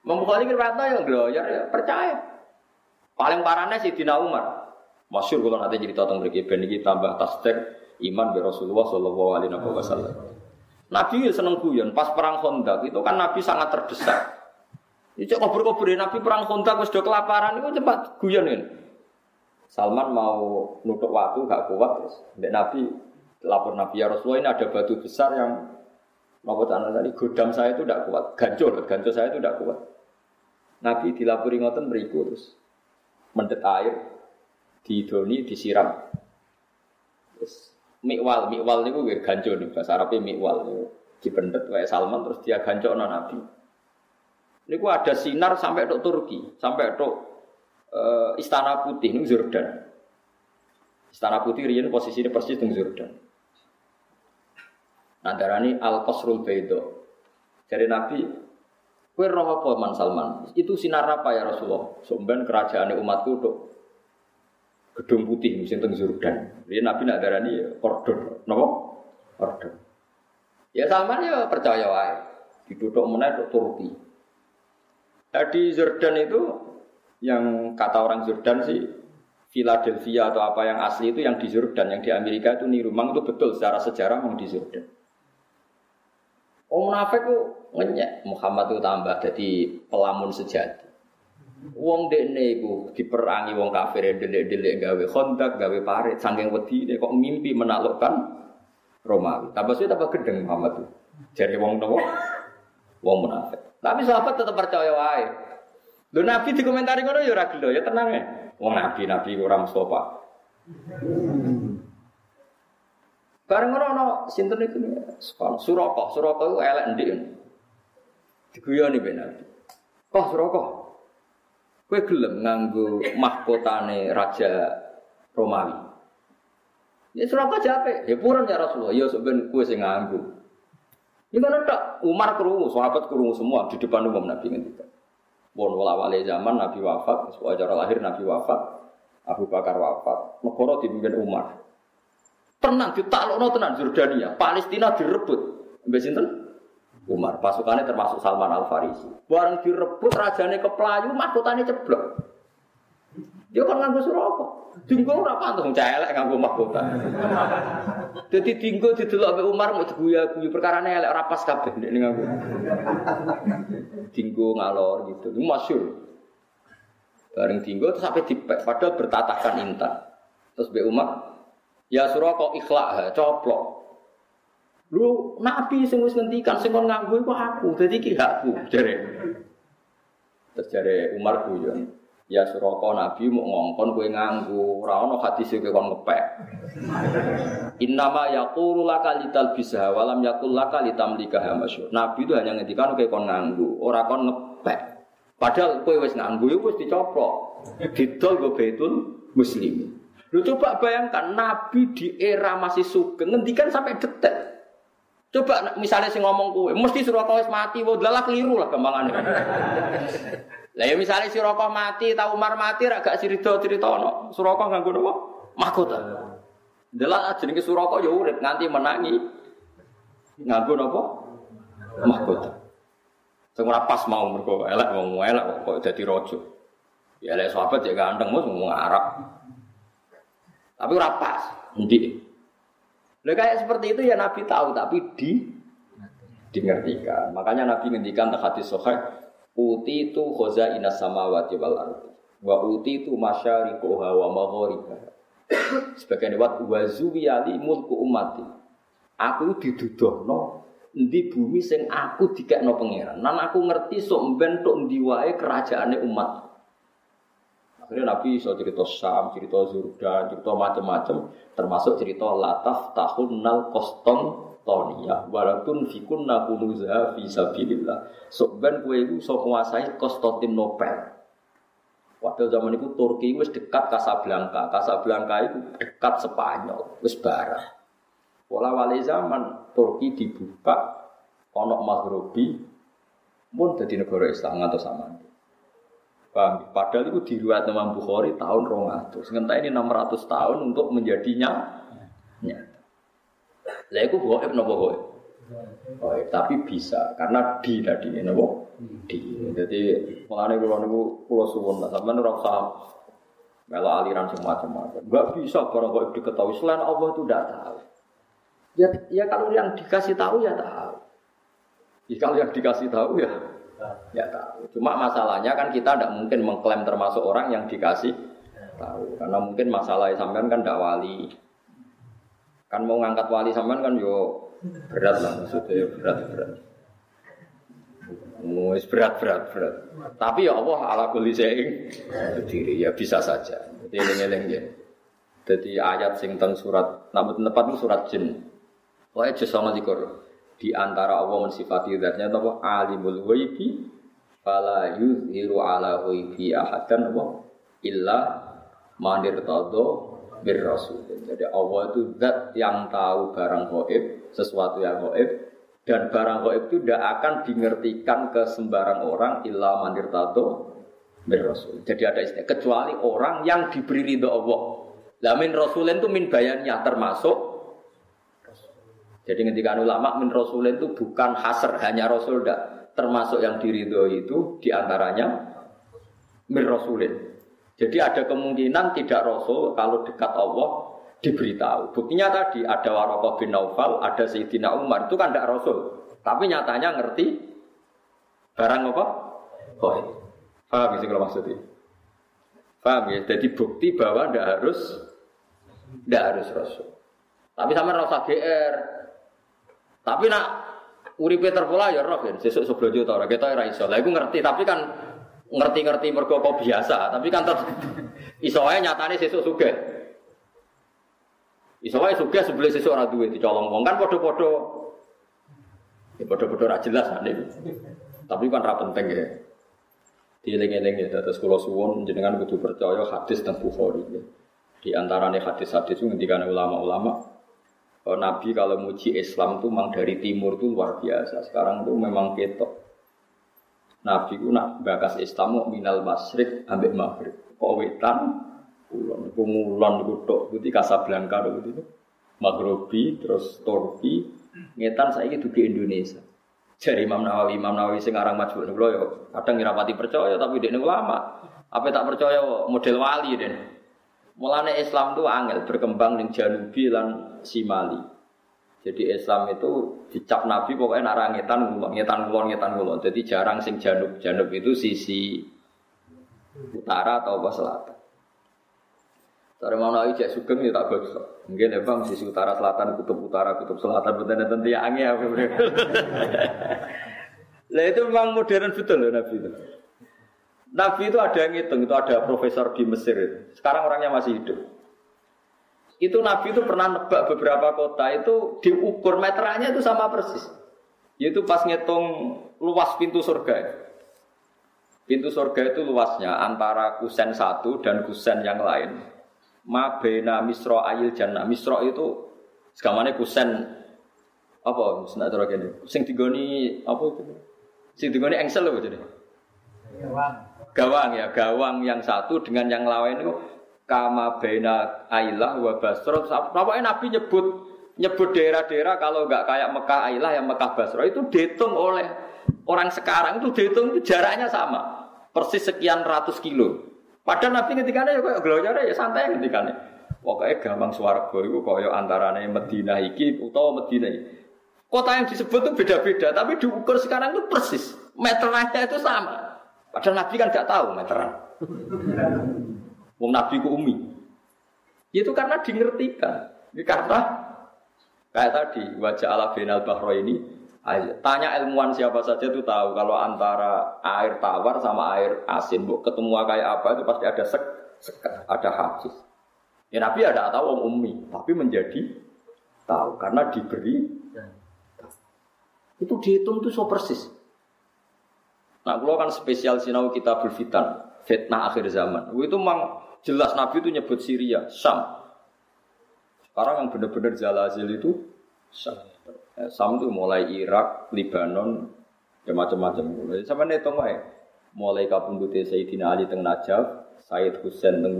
Membukakan kira-kira yang geloyar ya percaya. Paling parahnya Sidina Umar. Masyhur kalau nanti cerita tentang mereka ben iki tambah tasdek iman bi Rasulullah sallallahu alaihi wasallam. Nabi seneng guyon pas perang Khandaq itu kan Nabi sangat terdesak. Iki kubur-kubure Nabi perang Khandaq wis do kelaparan iku cepat guyon kan. Salman mau nutuk waktu gak kuat terus. Ndek Nabi lapor Nabi ya Rasulullah ini ada batu besar yang lawat anak tadi godam saya itu tidak kuat, gancur saya itu tidak kuat. Nabi dilapori ngoten mriku terus mendet air didoni disiram. Terus mikwal niku nggih gancur bahasa Arabe mikwal niku dipendet wae Salman terus dia gancokno Nabi. Niku ada sinar sampai tok Turki, sampai tok Istana Putih nang Jordan. Istana Putih riyen posisine persis nang Jordan. Nandarani Al-Qasrul Baydha. Jare Nabi, kowe roh apa Man Salman? Itu sinar apa ya Rasulullah? Somben kerajaane umatku tok gedung putih sing teng Jordan. Riyen Nabi nandarani Ordon. Napa? Ordon. Ya Salman ya percaya wae. Ditutuk meneh tok Turki. Di Jordan itu yang kata orang Jordan sih Philadelphia atau apa yang asli itu yang di Jordan, yang di Amerika itu niru mang itu betul secara sejarah mang di Jordan. Wong munafik ku ngenyek Muhammad itu tambah jadi pelamun sejati. Wong dekne iku diperangi wong kafir delik-delik gawe kontak, gawe parit saking wedine kok mimpi menaklukkan Romawi. Tambah gedeng Muhammad itu. Jare wong nopo? Wong munafik. Tapi sahabat tetap percaya wae. Lho Nabi dikomentari ngono ya ora gelo, ya tenang ae. Wong Nabi ora Mustofa. Bareng ngono ana sinten iku Surokoh, Surokoh iku elek ndhik. Diguyoni ben Nabi. Kok Surokoh? Kowe gelem nganggo mahkotane raja Romawi. Ya Surokoh jape, ya purun ya Rasulullah, ya sok ben kowe sing nganggo. Iku ngono tok, Umar krungu, sahabat krungu semua di depan umum Nabi ngendika. Awal zaman Nabi wafat, secara lahir Nabi wafat, Abu Bakar wafat, negara dipimpin Umar. Tenang ditaklukno tenan Jordania, Palestina direbut. Mbes sinten? Umar. Pasukannya termasuk Salman Al-Farisi. Bareng direbut rajane keplayu, mahkotane ceblok. Dia kan nganggo Suraka. Dinggo ora pantes cah elek nganggo mahkota. Dadi dinggo didelok mbek Umar mok diguyu-guyu perkarane elek ora pas kabeh ndekne nganggo. Dinggo ngalor gitu. Iku masyhur. Bareng dinggo terus sampai dipek padahal bertatahkan intan. Terus mbek Umar, ya Suraka ikhlak coplok. Lu Nabi sing wis ngendikan sing kon nganggo iku aku, dadi iki hakku jare. Terus jare Umar guyon, ya Suraka Nabi mau ngongkon kowe nganggo, ora ana hadise kon ngepek. Innama yaqulu laka litalbisha wa lam yaqul laka litamlikaha masyhur. Nabi itu hanya ngendikan kowe kon nganggo, ora kon ngepek. Padahal kowe wis nganggo ya wis dicoplok. Didol go Baitul Muslimin. Lu coba bayangkan Nabi di era masih sugeng ngendikan sampai detik. Coba misalnya si ngomong kowe, mesti Suraka wis mati, wae delalah keliru lah gampangane. Lah ya misale Suraka mati, ta Umar mati ra gak sirida-ciritana. Suraka nganggo napa? Mahkota. Delalah jenenge Suraka ya urip nganti menangi nganggo napa? Mahkota. Sing ora pas mau mergo elek wong elek kok dadi raja. Ya elek sahabat ya ganteng mos wong Arab. Tapi ora pas. Endi? Nah, kayak seperti itu ya Nabi tahu tapi dimengertikan. Makanya Nabi ngendikan tentang hadis sahih, uti tu khazainas samawati wal ardi wa uti tu masyariquha wa magharibaha. Sebagian riwayat wa zuwiyali mulku ummati. Aku didudohno endi bumi sing aku dikekno pangeran. Nan aku ngerti sok mben tok endi wae kerajaane umat. Akhirnya Nabi iso cerita Syam, cerita Zurdan, cerita macam-macam, termasuk cerita Lataf tahun nal Konstantinopel. Waratun fikunna kunuza fi sabilillah. Sok ben kowe iku iso nguasai Konstantinopel. Waktu zaman itu Turki wis dekat Casablanca. Casablanca itu dekat Spanyol, wis barah. Wala-wale zaman Turki dibuka ana Maghribi mun dadi negara Islam ngantos sampeyan. Padahal itu diriwayat Imam Bukhari tahun 200. Ngentah ini 600 tahun untuk menjadinya nyata. Lah iku gaib napa gaib? Gaib, tapi bisa karena di tadi napa? Di. Jadi mulane kula niku kula suwun lah sampeyan ora usah melu aliran semacam-macam. Enggak bisa barang gaib diketahui selain Allah itu enggak tahu. Ya ya kalau yang dikasih tahu ya tahu. Ya kalau yang dikasih tahu ya ya tahu. Cuma masalahnya kan kita tidak mungkin mengklaim termasuk orang yang dikasih tahu. Karena mungkin masalahnya sampean kan tidak wali. Kan mau ngangkat wali sampean kan yo berat lah maksudnya yo berat. Wis berat. Tapi ya Allah ala kulli syai'in qadir. Ya bisa saja. Jadi eling-eling ya. Dadi ayat sing teng surat Namut nepatmu surat Jin. Wae jasa nglikur. Di antara Allah mensifati zatnya apa? Alimul ghaibi fala yuzhiru ala ghaibi ahadan wa illa man irtadha bir rasul. Jadi Allah itu zat yang tahu barang gaib, sesuatu yang gaib, dan barang gaib itu tidak akan dimengertikan ke sembarang orang illa man irtadha bir rasul. Jadi ada istilah kecuali orang yang diberi ridha Allah. Lah min rasulin itu min bayannya termasuk. Jadi ketika ulama min rasulin itu bukan hasr hanya rasul dak, termasuk yang diridhoi itu diantaranya min rasulin. Jadi ada kemungkinan tidak rasul kalau dekat Allah diberitahu. Buktinya tadi ada Warokoh bin Nawfal, ada Sayyidina Umar itu kan tidak rasul, tapi nyatanya ngerti barang apa? Oh, paham sih kalau maksudnya. Paham ya. Jadi bukti bahwa tidak harus rasul. Tapi sama rasa GR. Tapi nak uripe terpola ya roh kan sesuk seblojo ta ora ketok ora iso. Lah iku ngerti tapi kan ngerti mergo apa biasa, tapi kan iso wae nyatane sesuk sugih. Iso wae sugih sebelum sesuk ora duwe dicolong wong kan padha-padha. Ya padha-padha ora jelas niku. Tapi kan ra penting ya. Dieling-eling ya terus kula suwun jenengan kudu percaya hadis teng Bukhari. Di antarane hadis-hadis sing ngendikane ulama-ulama Nabi kalau muji Islam itu memang dari timur itu luar biasa. Sekarang itu memang ketok. Nabi itu nak bakas Islam mau minal masrik ambek maghrib. Kok wetan, kulon, kumulon, kutok, itu Casablanca itu. Maghribi, terus Turki, ngetan saya itu di Indonesia. Jadi Imam Nawawi sekarang majul nulo yo. Kadang ngirawati percaya tapi dia ulama. Apa tak percaya model wali deh. Mulane Islam itu angel berkembang ning Janubi lan Simali. Jadi Islam itu dicap Nabi pokoknya nak ngetan ngulon. Jadi jarang sing Janub itu sisi utara atau apa selatan. Cara mau naik cek sugeng ya tak bagus. Mungkin ya bang sisi utara selatan kutub selatan betul-betul ya angel. Lah itu memang modern betul loh Nabi itu. Nabi itu ada yang ngitung, itu ada profesor di Mesir itu. Sekarang orangnya masih hidup. Itu Nabi itu pernah nebak beberapa kota itu diukur meterannya itu sama persis. Yaitu pas ngitung luas pintu surga. Pintu surga itu luasnya antara kusen satu dan kusen yang lain. Ma baina misra ayil jannah. Misra itu segamane kusen apa senak cara kene. Sing digoni apa itu? Sing digoni engsel lho jenenge. Gawang. Gawang ya, gawang yang satu dengan yang lain itu kama baina ailah wa basra. Apa Nabi nyebut daerah-daerah kalau enggak kayak Mekah ailah yang Mekah Basra itu dihitung oleh orang sekarang itu dihitung itu jaraknya sama. Persis sekian ratus kilo. Padahal Nabi ketikane ya koyo gloyore ya santai ketikane. Pokoke gampang swarga iku koyo antarane Madinah iki utawa Madinah iki. Kota yang disebut itu beda-beda tapi diukur sekarang itu persis. Meterannya itu sama. Padahal Nabi kan enggak tahu meteran. Wong Nabi ku umi. Itu karena dingertikan. Dikata kayak tadi wajah ala bainal bahraini ini. Tanya ilmuwan siapa saja itu tahu kalau antara air tawar sama air asin, bu ketemu kayak apa itu pasti ada ada hadis. Ya Nabi ada tahu om ummi, tapi menjadi tahu karena diberi itu dihitung itu so persis. Nah kalau kan spesial sinau kita berfitan fitnah akhir zaman. Itu memang jelas Nabi itu nyebut Syria, Syam. Sekarang yang benar-benar zalazil itu Syam. Sam itu mulai Irak, Libanon, ya macam-macam. Sama netong wae. Mulai kapundute Sayyidina Ali teng Najaf, Sayyid Husain teng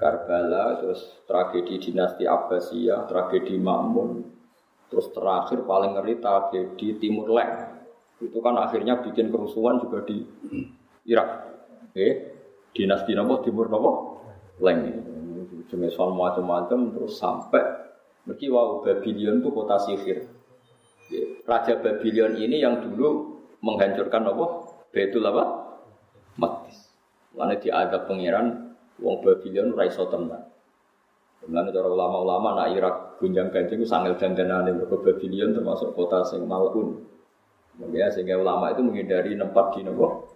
Karbala, terus tragedi dinasti Abbasiyah, tragedi Ma'mun. Terus terakhir paling ngeri tragedi Timur Leng. Itu kan akhirnya bikin kerusuhan juga di Irak. Dinasti napa Timur napa? Leng. Jenis macam-macam terus sampai berarti wow, Babylon itu kota sihir. Raja Babylon ini yang dulu menghancurkan apa? Baitul apa? Maqdis. Karena diadab pangeran wong Babylon ora iso tenan. Lan cara ulama-ulama nak Irak gonjang-ganjing ku sangel dandanane mergo Babylon termasuk kota sing malun. Makanya sehingga ulama itu menghindari tempat di nopo?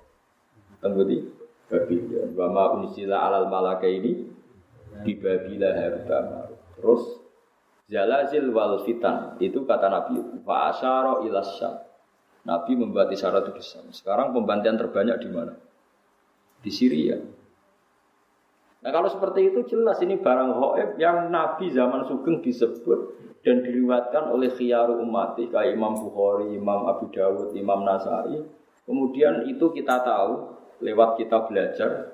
Tenggudi Babylon. Wa ma unsila alal malakaini bi Babila harta. Terus zalazil wal fitan itu kata Nabi fa asyara ila syam. Nabi membuat isyarat ke Syam. Sekarang pembantaian terbanyak di mana? Di Syria. Nah kalau seperti itu jelas ini barang ghaib yang Nabi zaman Sugeng disebut dan diriwayatkan oleh khiyaru ummati kayak Imam Bukhari, Imam Abu Dawud, Imam Nasa'i. Kemudian itu kita tahu lewat kita belajar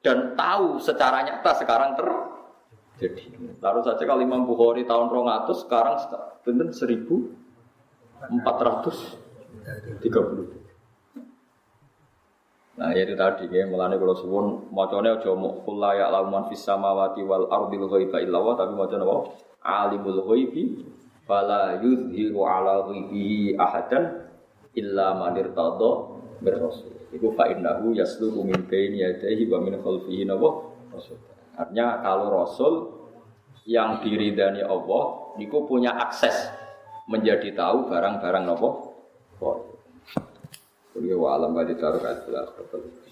dan tahu secara nyata sekarang Jadi, taruh saja kalau Imam Bukhari tahun 200 sekarang benar 1430. Nah, itu tadi ya mulane kula suwun macane aja mukul la ya lauman fis samawati wal ardil ghaiba illa wa tapi macane wa alimul ghaibi fala yuzhiru ala ghaibihi ahadan illa man irtada bir rasul. Iku fa innahu yasluhu min baini yadayhi wa min khalfihi wa rasul. Artinya kalau Rasul yang diridani Allah niku punya akses menjadi tahu barang-barang napa. Kulo alam badhe taruh kados